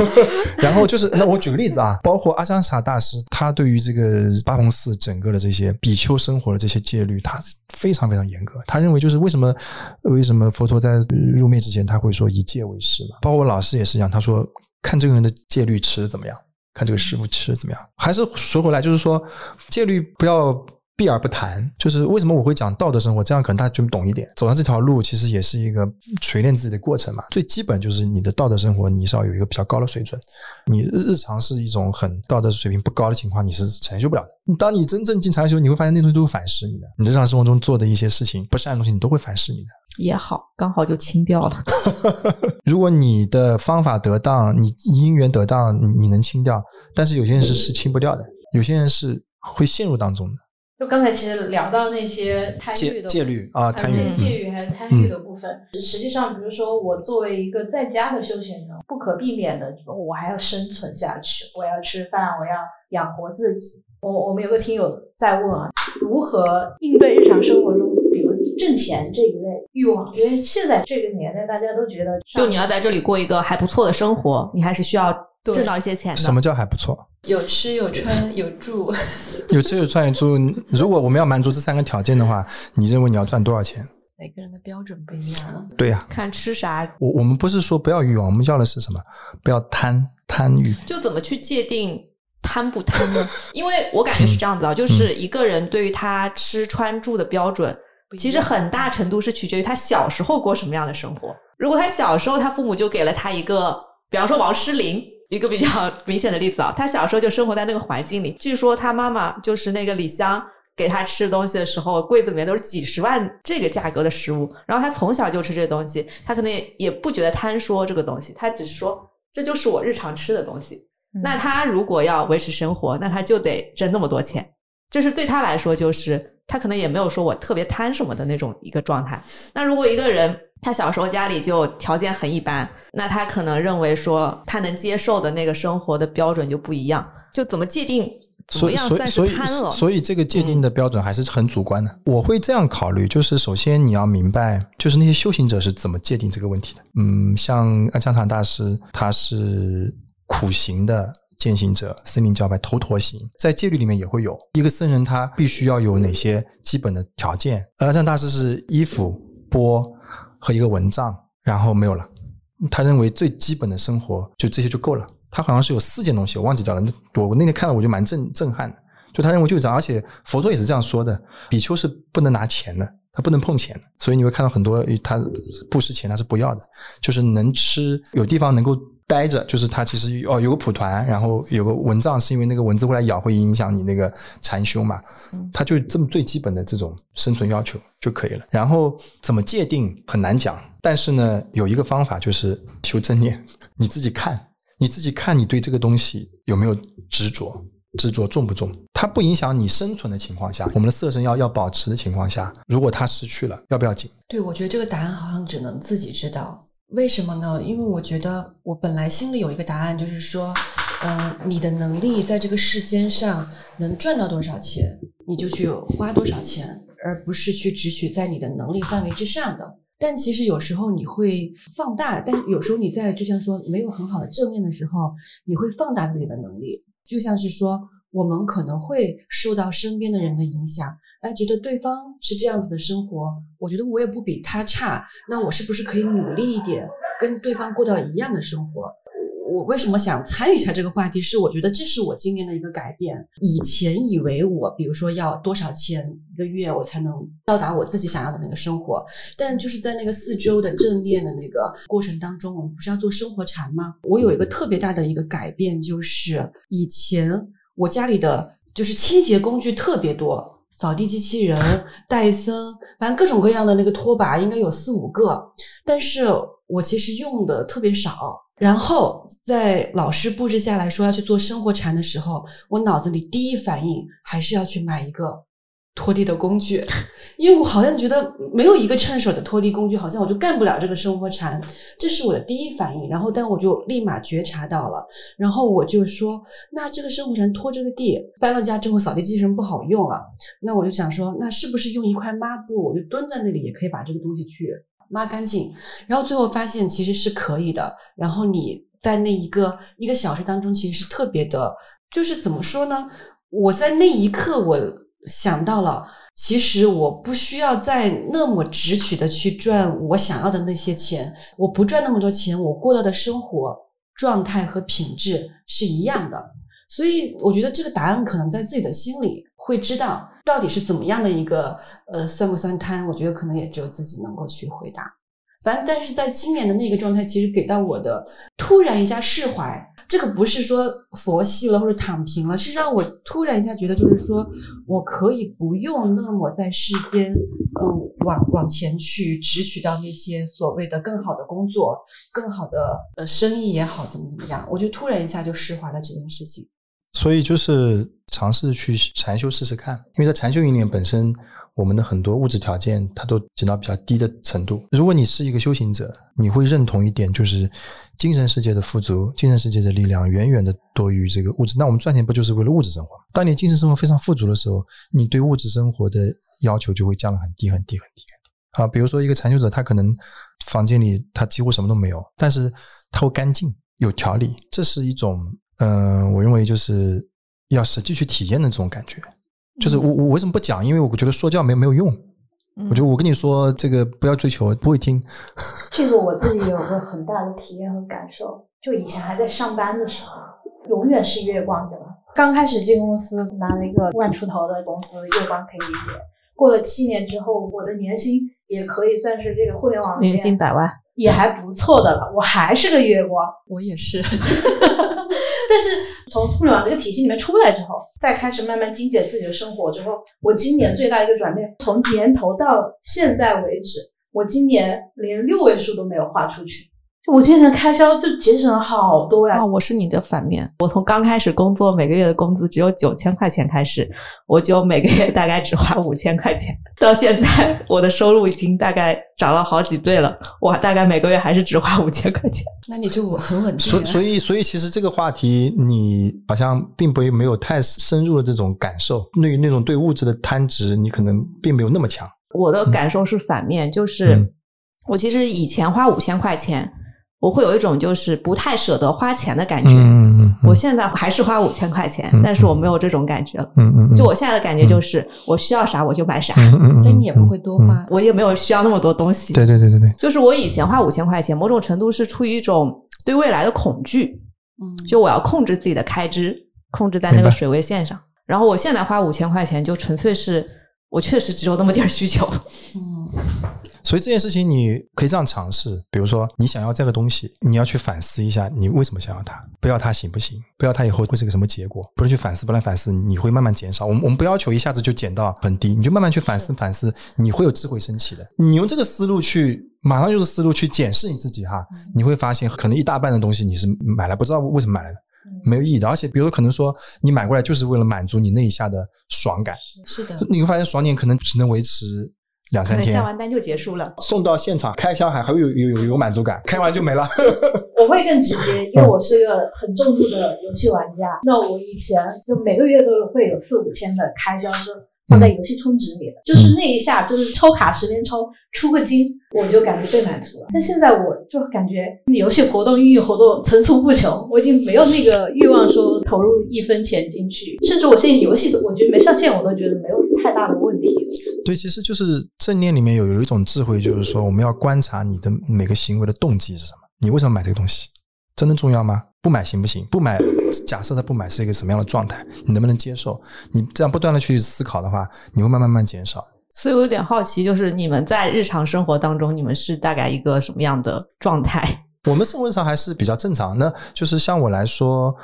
然后就是那我举个例子啊，包括阿香茶大师，他对于这个八蓬寺整个的这些比丘生活的这些戒律，他非常非常严格。他认为就是为什么佛陀在入灭之前他会说以戒为师嘛？包括我老师也是一样，他说看这个人的戒律持怎么样，看这个师傅吃怎么样。还是说回来，就是说戒律不要避而不谈，就是为什么我会讲道德生活，这样可能大家就懂一点。走上这条路其实也是一个锤炼自己的过程嘛，最基本就是你的道德生活你是要有一个比较高的水准，你日常是一种很道德水平不高的情况，你是禅修不了的。当你真正进禅修，你会发现那东西都会反噬你的，你日常生活中做的一些事情不善的东西你都会反噬你的。也好，刚好就清掉了。如果你的方法得当，你因缘得当，你能清掉。但是有些人是清不掉的，有些人是会陷入当中的。就刚才其实聊到那些贪欲的戒律啊，戒律还是贪欲的部分、嗯、实际上比如说我作为一个在家的修行人，不可避免的我还要生存下去，我要吃饭，我要养活自己。我们有个听友在问啊，如何应对日常生活中比如挣钱这一类欲望，因为现在这个年代大家都觉得就你要在这里过一个还不错的生活，你还是需要挣到一些钱的。什么叫还不错？有吃有穿有住。有吃有穿有住，如果我们要满足这三个条件的话，你认为你要赚多少钱？每个人的标准不一样。对呀、啊，看吃啥。我们不是说不要欲望，我们要的是什么？不要贪欲。就怎么去界定贪不贪呢？因为我感觉是这样子啊，就是一个人对于他吃穿住的标准，其实很大程度是取决于他小时候过什么样的生活。如果他小时候他父母就给了他一个，比方说王诗龄。一个比较明显的例子啊，他小时候就生活在那个环境里，据说他妈妈就是那个李湘给他吃东西的时候，柜子里面都是几十万这个价格的食物，然后他从小就吃这东西，他可能也不觉得贪说这个东西，他只是说这就是我日常吃的东西、嗯、那他如果要维持生活，那他就得挣那么多钱，这是对他来说就是他可能也没有说我特别贪什么的那种一个状态。那如果一个人他小时候家里就条件很一般，那他可能认为说他能接受的那个生活的标准就不一样，就怎么界定怎么样算是贪了。所以这个界定的标准还是很主观的、嗯、我会这样考虑，就是首先你要明白就是那些修行者是怎么界定这个问题的。嗯，像阿姜查大师他是苦行的践行者，森林教派头陀行，在戒律里面也会有一个僧人他必须要有哪些基本的条件。阿姜查大师是衣服钵和一个蚊帐，然后没有了。他认为最基本的生活就这些就够了。他好像是有4件东西我忘记掉了，我那天看了我就蛮震撼的，就他认为就这样。而且佛陀也是这样说的，比丘是不能拿钱的，他不能碰钱的，所以你会看到很多他布施钱他是不要的，就是能吃有地方能够待着，就是它其实有个蒲团，然后有个蚊帐，是因为那个蚊子过来咬会影响你那个禅修嘛，它就这么最基本的这种生存要求就可以了。然后怎么界定很难讲，但是呢有一个方法就是修正念，你自己看你对这个东西有没有执着重不重，它不影响你生存的情况下，我们的色身要保持的情况下，如果它失去了要不要紧。对，我觉得这个答案好像只能自己知道。为什么呢？因为我觉得我本来心里有一个答案，就是说你的能力在这个世间上能赚到多少钱你就去花多少钱，而不是去只取在你的能力范围之上的。但其实有时候你会放大，但有时候你在就像说没有很好的正面的时候，你会放大自己的能力。就像是说我们可能会受到身边的人的影响，觉得对方是这样子的生活，我觉得我也不比他差，那我是不是可以努力一点跟对方过到一样的生活。我为什么想参与一下这个话题，是我觉得这是我今年的一个改变。以前以为我比如说要多少钱一个月我才能到达我自己想要的那个生活，但就是在那个四周的正念的那个过程当中，我们不是要做生活禅吗？我有一个特别大的一个改变，就是以前我家里的就是清洁工具特别多，扫地机器人、戴森，反正各种各样的那个拖把应该有4-5个，但是我其实用的特别少。然后在老师布置下来说要去做生活禅的时候，我脑子里第一反应还是要去买一个拖地的工具，因为我好像觉得没有一个趁手的拖地工具，好像我就干不了这个生活禅，这是我的第一反应。然后但我就立马觉察到了，然后我就说那这个生活禅拖这个地，搬了家之后扫地机器人不好用了，那我就想说那是不是用一块抹布我就蹲在那里也可以把这个东西去抹干净。然后最后发现其实是可以的，然后你在那一个小时当中其实是特别的，就是怎么说呢，我在那一刻我想到了其实我不需要再那么直取的去赚我想要的那些钱，我不赚那么多钱，我过到的生活状态和品质是一样的。所以我觉得这个答案可能在自己的心里会知道，到底是怎么样的一个算不算贪，我觉得可能也只有自己能够去回答。反正但是在今年的那个状态其实给到我的突然一下释怀，这个不是说佛系了或者躺平了，是让我突然一下觉得就是说我可以不用那么在世间往前去直取到那些所谓的更好的工作更好的生意也好怎么样，我就突然一下就释怀了这件事情。所以就是尝试去禅修试试看，因为在禅修营里面本身我们的很多物质条件它都减到比较低的程度。如果你是一个修行者，你会认同一点，就是精神世界的富足，精神世界的力量远远的多于这个物质。那我们赚钱不就是为了物质生活？当你精神生活非常富足的时候，你对物质生活的要求就会降得很低很低很低啊。比如说一个禅修者，他可能房间里他几乎什么都没有，但是他会干净有条理，这是一种我认为就是要实际去体验的这种感觉。就是我为什么不讲，因为我觉得说教没有用，我觉得我跟你说这个不要追求不会听。这个我自己有个很大的体验和感受，就以前还在上班的时候永远是月光的，刚开始进公司拿了一个10000出头的工资，月光可以理解。过了7年之后，我的年薪也可以算是这个互联网年薪100万也还不错的了，我还是个月光。我也是但是从互联网这个体系里面出来之后，再开始慢慢精简自己的生活之后，我今年最大一个转变，从年头到现在为止，我今年连6位数都没有花出去，我今年的开销就节省了好多呀。我是你的反面，我从刚开始工作每个月的工资只有9000块钱开始，我就每个月大概只花5000块钱，到现在我的收入已经大概涨了好几倍了，我大概每个月还是只花5000块钱。那你就很稳定。所以其实这个话题你好像并没有太深入的这种感受，那种对物质的贪执你可能并没有那么强。我的感受是反面，就是我其实以前花5000块钱我会有一种就是不太舍得花钱的感觉，我现在还是花5000块钱，但是我没有这种感觉了。就我现在的感觉就是我需要啥我就买啥，但你也不会多花，我也没有需要那么多东西。对，就是我以前花5000块钱，某种程度是出于一种对未来的恐惧，就我要控制自己的开支，控制在那个水位线上。然后我现在花5000块钱，就纯粹是我确实只有那么点需求。所以这件事情你可以这样尝试，比如说你想要这个东西，你要去反思一下你为什么想要它，不要它行不行，不要它以后会是个什么结果，不能去反思，不然反思你会慢慢减少。我们不要求一下子就减到很低，你就慢慢去反思，你会有智慧升起的。你用这个思路去马上就是思路去检视你自己哈，你会发现可能一大半的东西你是买来不知道为什么买来的，没有意义的。而且比如说可能说你买过来就是为了满足你那一下的爽感，是的，你会发现爽点可能只能维持2-3天，下完单就结束了，送到现场开箱还会有满足感，开完就没了。我会更直接，因为我是个很重度的游戏玩家，那我以前就每个月都会有4-5千的开销放在游戏充值里的，就是那一下就是抽卡10连抽出个金，我就感觉被满足了。但现在我就感觉游戏活动、运营活动层出不穷，我已经没有那个欲望说投入1分钱进去，甚至我现在游戏我觉得没上线我都觉得没有太大的问题。对，其实就是正念里面有一种智慧，就是说我们要观察你的每个行为的动机是什么，你为什么买这个东西，真的重要吗？不买行不行？不买，假设他不买是一个什么样的状态，你能不能接受？你这样不断的去思考的话，你会慢慢减少。所以我有点好奇，就是你们在日常生活当中，你们是大概一个什么样的状态？我们生活上还是比较正常的，就是像我来说，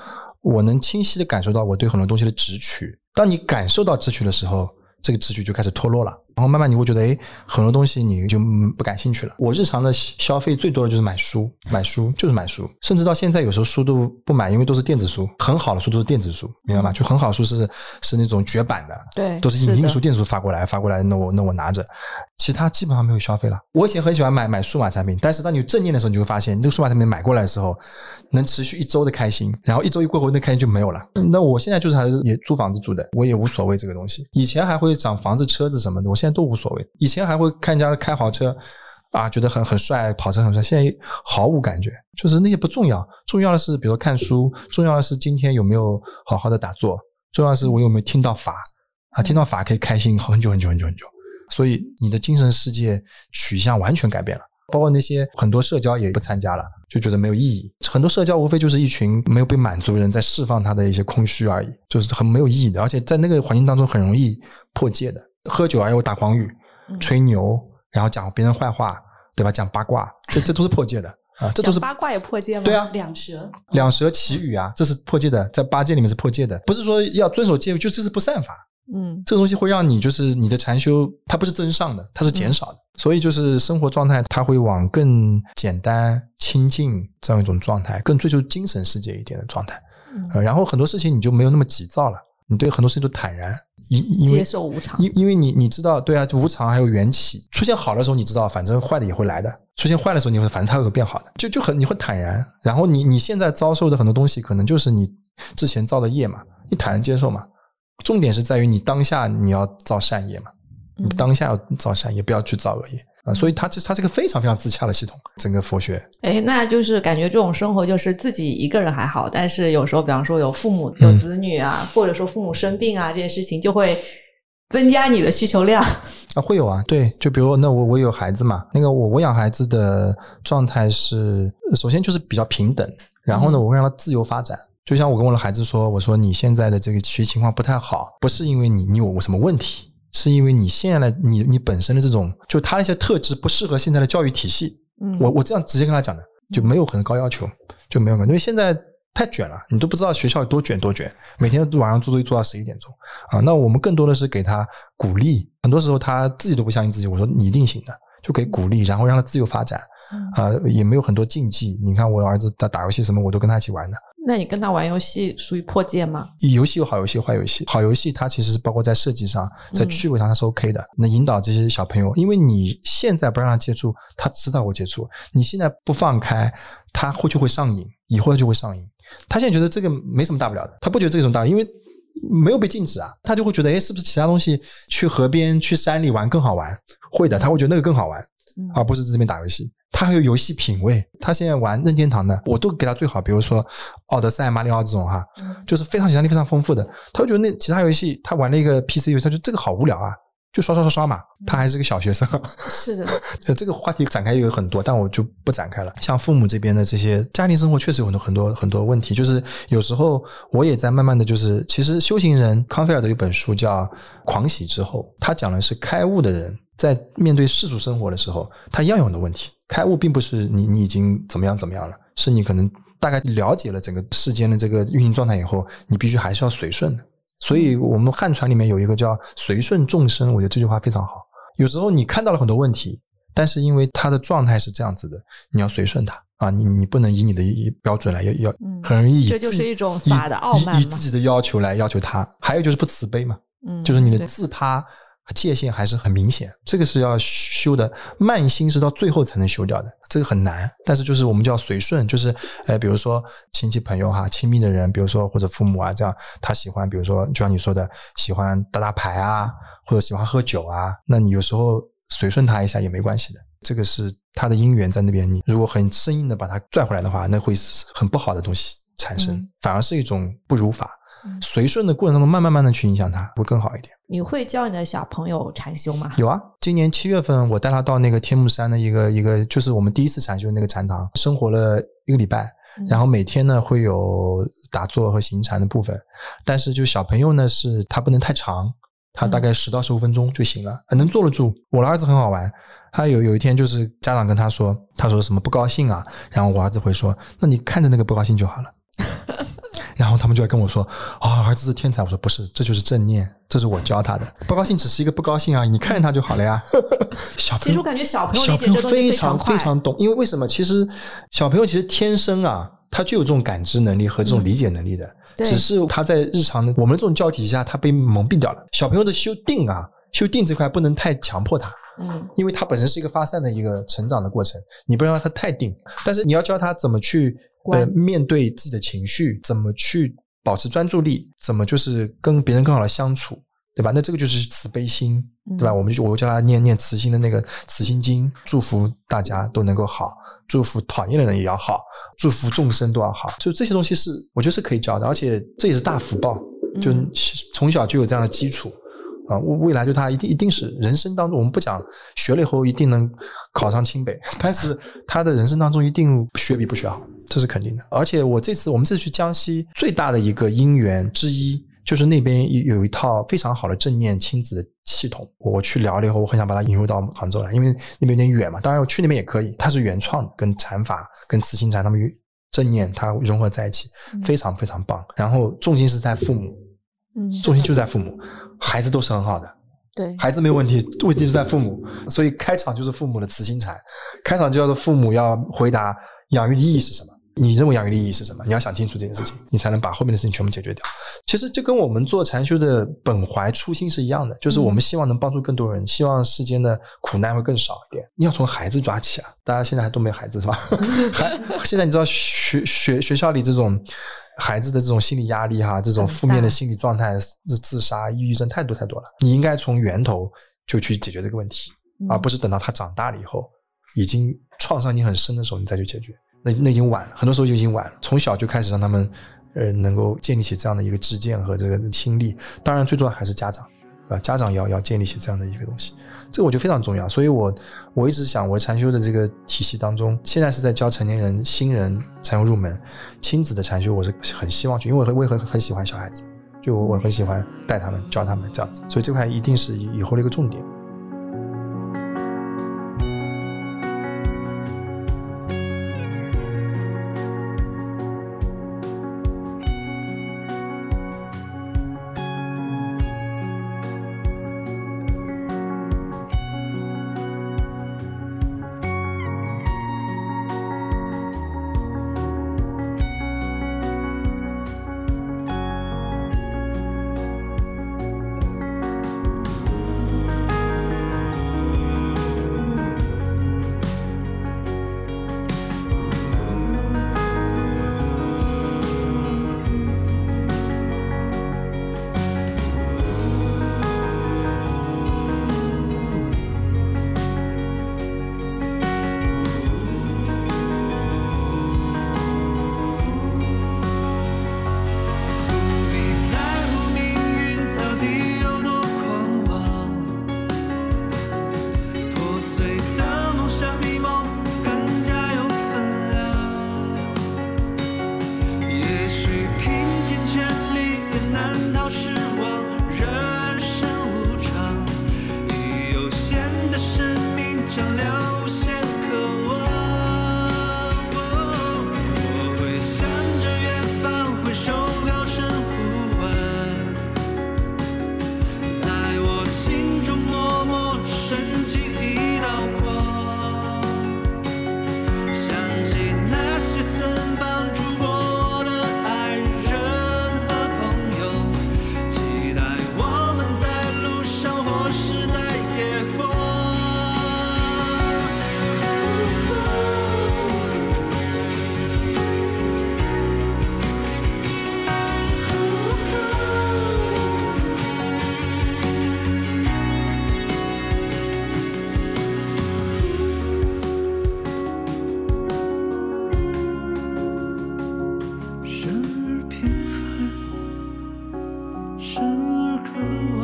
我能清晰的感受到我对很多东西的直取。当你感受到直取的时候，这个秩序就开始脱落了，然后慢慢你会觉得很多东西你就不感兴趣了。我日常的消费最多的就是买书，甚至到现在有时候书都不买，因为都是电子书，很好的书都是电子书，明白吗？就很好的书是那种绝版的，对，都是印书电子书发过来，那我拿着，其他基本上没有消费了。我以前很喜欢买数码产品，但是当你有正念的时候，你就会发现这个数码产品买过来的时候能持续1周的开心，然后1周一过后那开心就没有了。那我现在就是还是也租房子住的，我也无所谓这个东西。以前还会涨房子车子什么的，我现在都无所谓。以前还会看人家开豪车啊，觉得很帅，跑车很帅，现在毫无感觉，就是那些不重要。重要的是比如说看书，重要的是今天有没有好好的打坐，重要的是我有没有听到法啊，听到法可以开心很久。所以你的精神世界取向完全改变了，包括那些很多社交也不参加了，就觉得没有意义。很多社交无非就是一群没有被满足的人在释放他的一些空虚而已，就是很没有意义的，而且在那个环境当中很容易破戒的。喝酒啊，又打诳语、吹牛，然后讲别人坏话，对吧？讲八卦，这都是破戒的啊！这都是八卦也破戒吗？对啊，两舌绮语啊，这是破戒的，在八戒里面是破戒的。不是说要遵守戒，就这是不善法。这个东西会让你就是你的禅修，它不是增上的，它是减少的。所以就是生活状态，它会往更简单、清静这样一种状态，更追求精神世界一点的状态。然后很多事情你就没有那么急躁了。你对很多事情都坦然，接受无常，因为你知道，对啊，无常还有缘起。出现好的时候，你知道，反正坏的也会来的；出现坏的时候，你会反正它会变好的，就很你会坦然。然后你现在遭受的很多东西，可能就是你之前造的业嘛，你坦然接受嘛。重点是在于你当下你要造善业嘛，你当下要造善业，不要去造恶业。所以它是个非常非常自洽的系统，整个佛学。那就是感觉这种生活就是自己一个人还好，但是有时候比方说有父母有子女啊，或者说父母生病啊，这些事情就会增加你的需求量啊，会有啊，对，就比如那我有孩子嘛，那个我养孩子的状态是，首先就是比较平等，然后呢，我会让他自由发展。就像我跟我的孩子说，我说你现在的这个学习情况不太好，不是因为你有什么问题。是因为你现在的你本身的这种，就他那些特质不适合现在的教育体系。我这样直接跟他讲的，就没有很高要求，就没有，因为现在太卷了，你都不知道学校有多卷，每天晚上做到11点钟啊。那我们更多的是给他鼓励，很多时候他自己都不相信自己，我说你一定行的，就给鼓励，然后让他自由发展啊，也没有很多禁忌。你看我儿子打游戏什么，我都跟他一起玩的。那你跟他玩游戏属于破戒吗？游戏有好游戏坏游戏，好游戏它其实是包括在设计上，在趣味上它是 OK 的，能引导这些小朋友。因为你现在不让他接触，他知道我接触，你现在不放开他就会上瘾，以后就会上瘾。他现在觉得这个没什么大不了的，他不觉得这种大，因为没有被禁止啊，他就会觉得是不是其他东西去河边去山里玩更好玩，会的，他会觉得那个更好玩，而不是这边打游戏。他还有游戏品味，他现在玩任天堂的，我都给他最好，比如说奥德赛、马里奥这种哈，就是非常想象力非常丰富的。他会觉得那其他游戏，他玩了一个 PC 游戏，他觉得这个好无聊啊，就刷嘛，他还是个小学生。是的，这个话题展开有很多，但我就不展开了。像父母这边的这些家庭生活确实有很多问题，就是有时候我也在慢慢的，就是其实修行人康菲尔的一本书叫狂喜之后，他讲的是开悟的人在面对世俗生活的时候他一样有很多问题。开悟并不是你已经怎么样了，是你可能大概了解了整个世间的这个运行状态以后，你必须还是要随顺的。所以我们汉传里面有一个叫随顺众生，我觉得这句话非常好。有时候你看到了很多问题，但是因为他的状态是这样子的，你要随顺他啊，你不能以你的标准来要很容易以这就是一种法的傲慢嘛，以自己的要求来要求他。还有就是不慈悲嘛，就是你的自他界限还是很明显，这个是要修的，慢心是到最后才能修掉的，这个很难。但是就是我们叫随顺，就是比如说亲戚朋友哈，亲密的人，比如说或者父母啊，这样他喜欢，比如说就像你说的喜欢打牌啊，或者喜欢喝酒啊，那你有时候随顺他一下也没关系的，这个是他的因缘在那边，你如果很生硬的把他拽回来的话，那会很不好的东西产生，反而是一种不如法。随顺的过程中慢慢的去影响他会更好一点。你会教你的小朋友禅修吗？有啊，今年7月份我带他到那个天目山的一个就是我们第一次禅修那个禅堂生活了一个礼拜，然后每天呢会有打坐和行禅的部分，但是就小朋友呢是他不能太长，他大概10到15分钟就行了，能坐得住。我的儿子很好玩，他有一天就是家长跟他说，他说什么不高兴啊，然后我儿子会说那你看着那个不高兴就好了。然后他们就来跟我说儿子是天才。我说不是，这就是正念，这是我教他的，不高兴只是一个不高兴而已，你看着他就好了呀。小朋友其实我感觉小朋友非常懂，因为什么，其实小朋友其实天生啊他就有这种感知能力和这种理解能力的，只是他在日常的我们这种教体下他被蒙蔽掉了。小朋友的修定这块不能太强迫他，因为他本身是一个发散的一个成长的过程，你不能让他太定，但是你要教他怎么去面对自己的情绪，怎么去保持专注力，怎么就是跟别人更好的相处，对吧？那这个就是慈悲心，对吧？我叫他念慈心的那个慈心经，祝福大家都能够好，祝福讨厌的人也要好，祝福众生都要好，就这些东西是我觉得是可以教的，而且这也是大福报，就从小就有这样的基础啊，未来就他一定是人生当中，我们不讲学了以后一定能考上清北，但是他的人生当中一定学比不学好，这是肯定的。而且我们这次去江西最大的一个因缘之一，就是那边有一套非常好的正念亲子的系统，我去聊了以后我很想把它引入到杭州来，因为那边有点远嘛，当然我去那边也可以，它是原创的，跟禅法跟慈心禅他们正念它融合在一起，非常非常棒。然后重心是在父母，重心就在父母，孩子都是很好的，对，孩子没有问题，问题就在父母。所以开场就是父母的慈心禅，开场就叫做父母要回答养育的意义是什么，你认为养育的意义是什么，你要想清楚这件事情，你才能把后面的事情全部解决掉。其实就跟我们做禅修的本怀初心是一样的，就是我们希望能帮助更多人，希望世间的苦难会更少一点。你要从孩子抓起啊，大家现在还都没有孩子是吧？现在你知道学校里这种孩子的这种心理压力哈，这种负面的心理状态，自杀抑郁症太多了，你应该从源头就去解决这个问题，而不是等到他长大了以后已经创伤你很深的时候你再去解决，那已经晚了，很多时候就已经晚了。从小就开始让他们能够建立起这样的一个知见和这个心力，当然最重要还是家长，对吧？家长要建立起这样的一个东西，这个我觉得非常重要。所以我一直想，我禅修的这个体系当中，现在是在教成年人新人禅修入门，亲子的禅修我是很希望去，因为我也很喜欢小孩子，就我很喜欢带他们教他们这样子，所以这块一定是以后的一个重点。深而可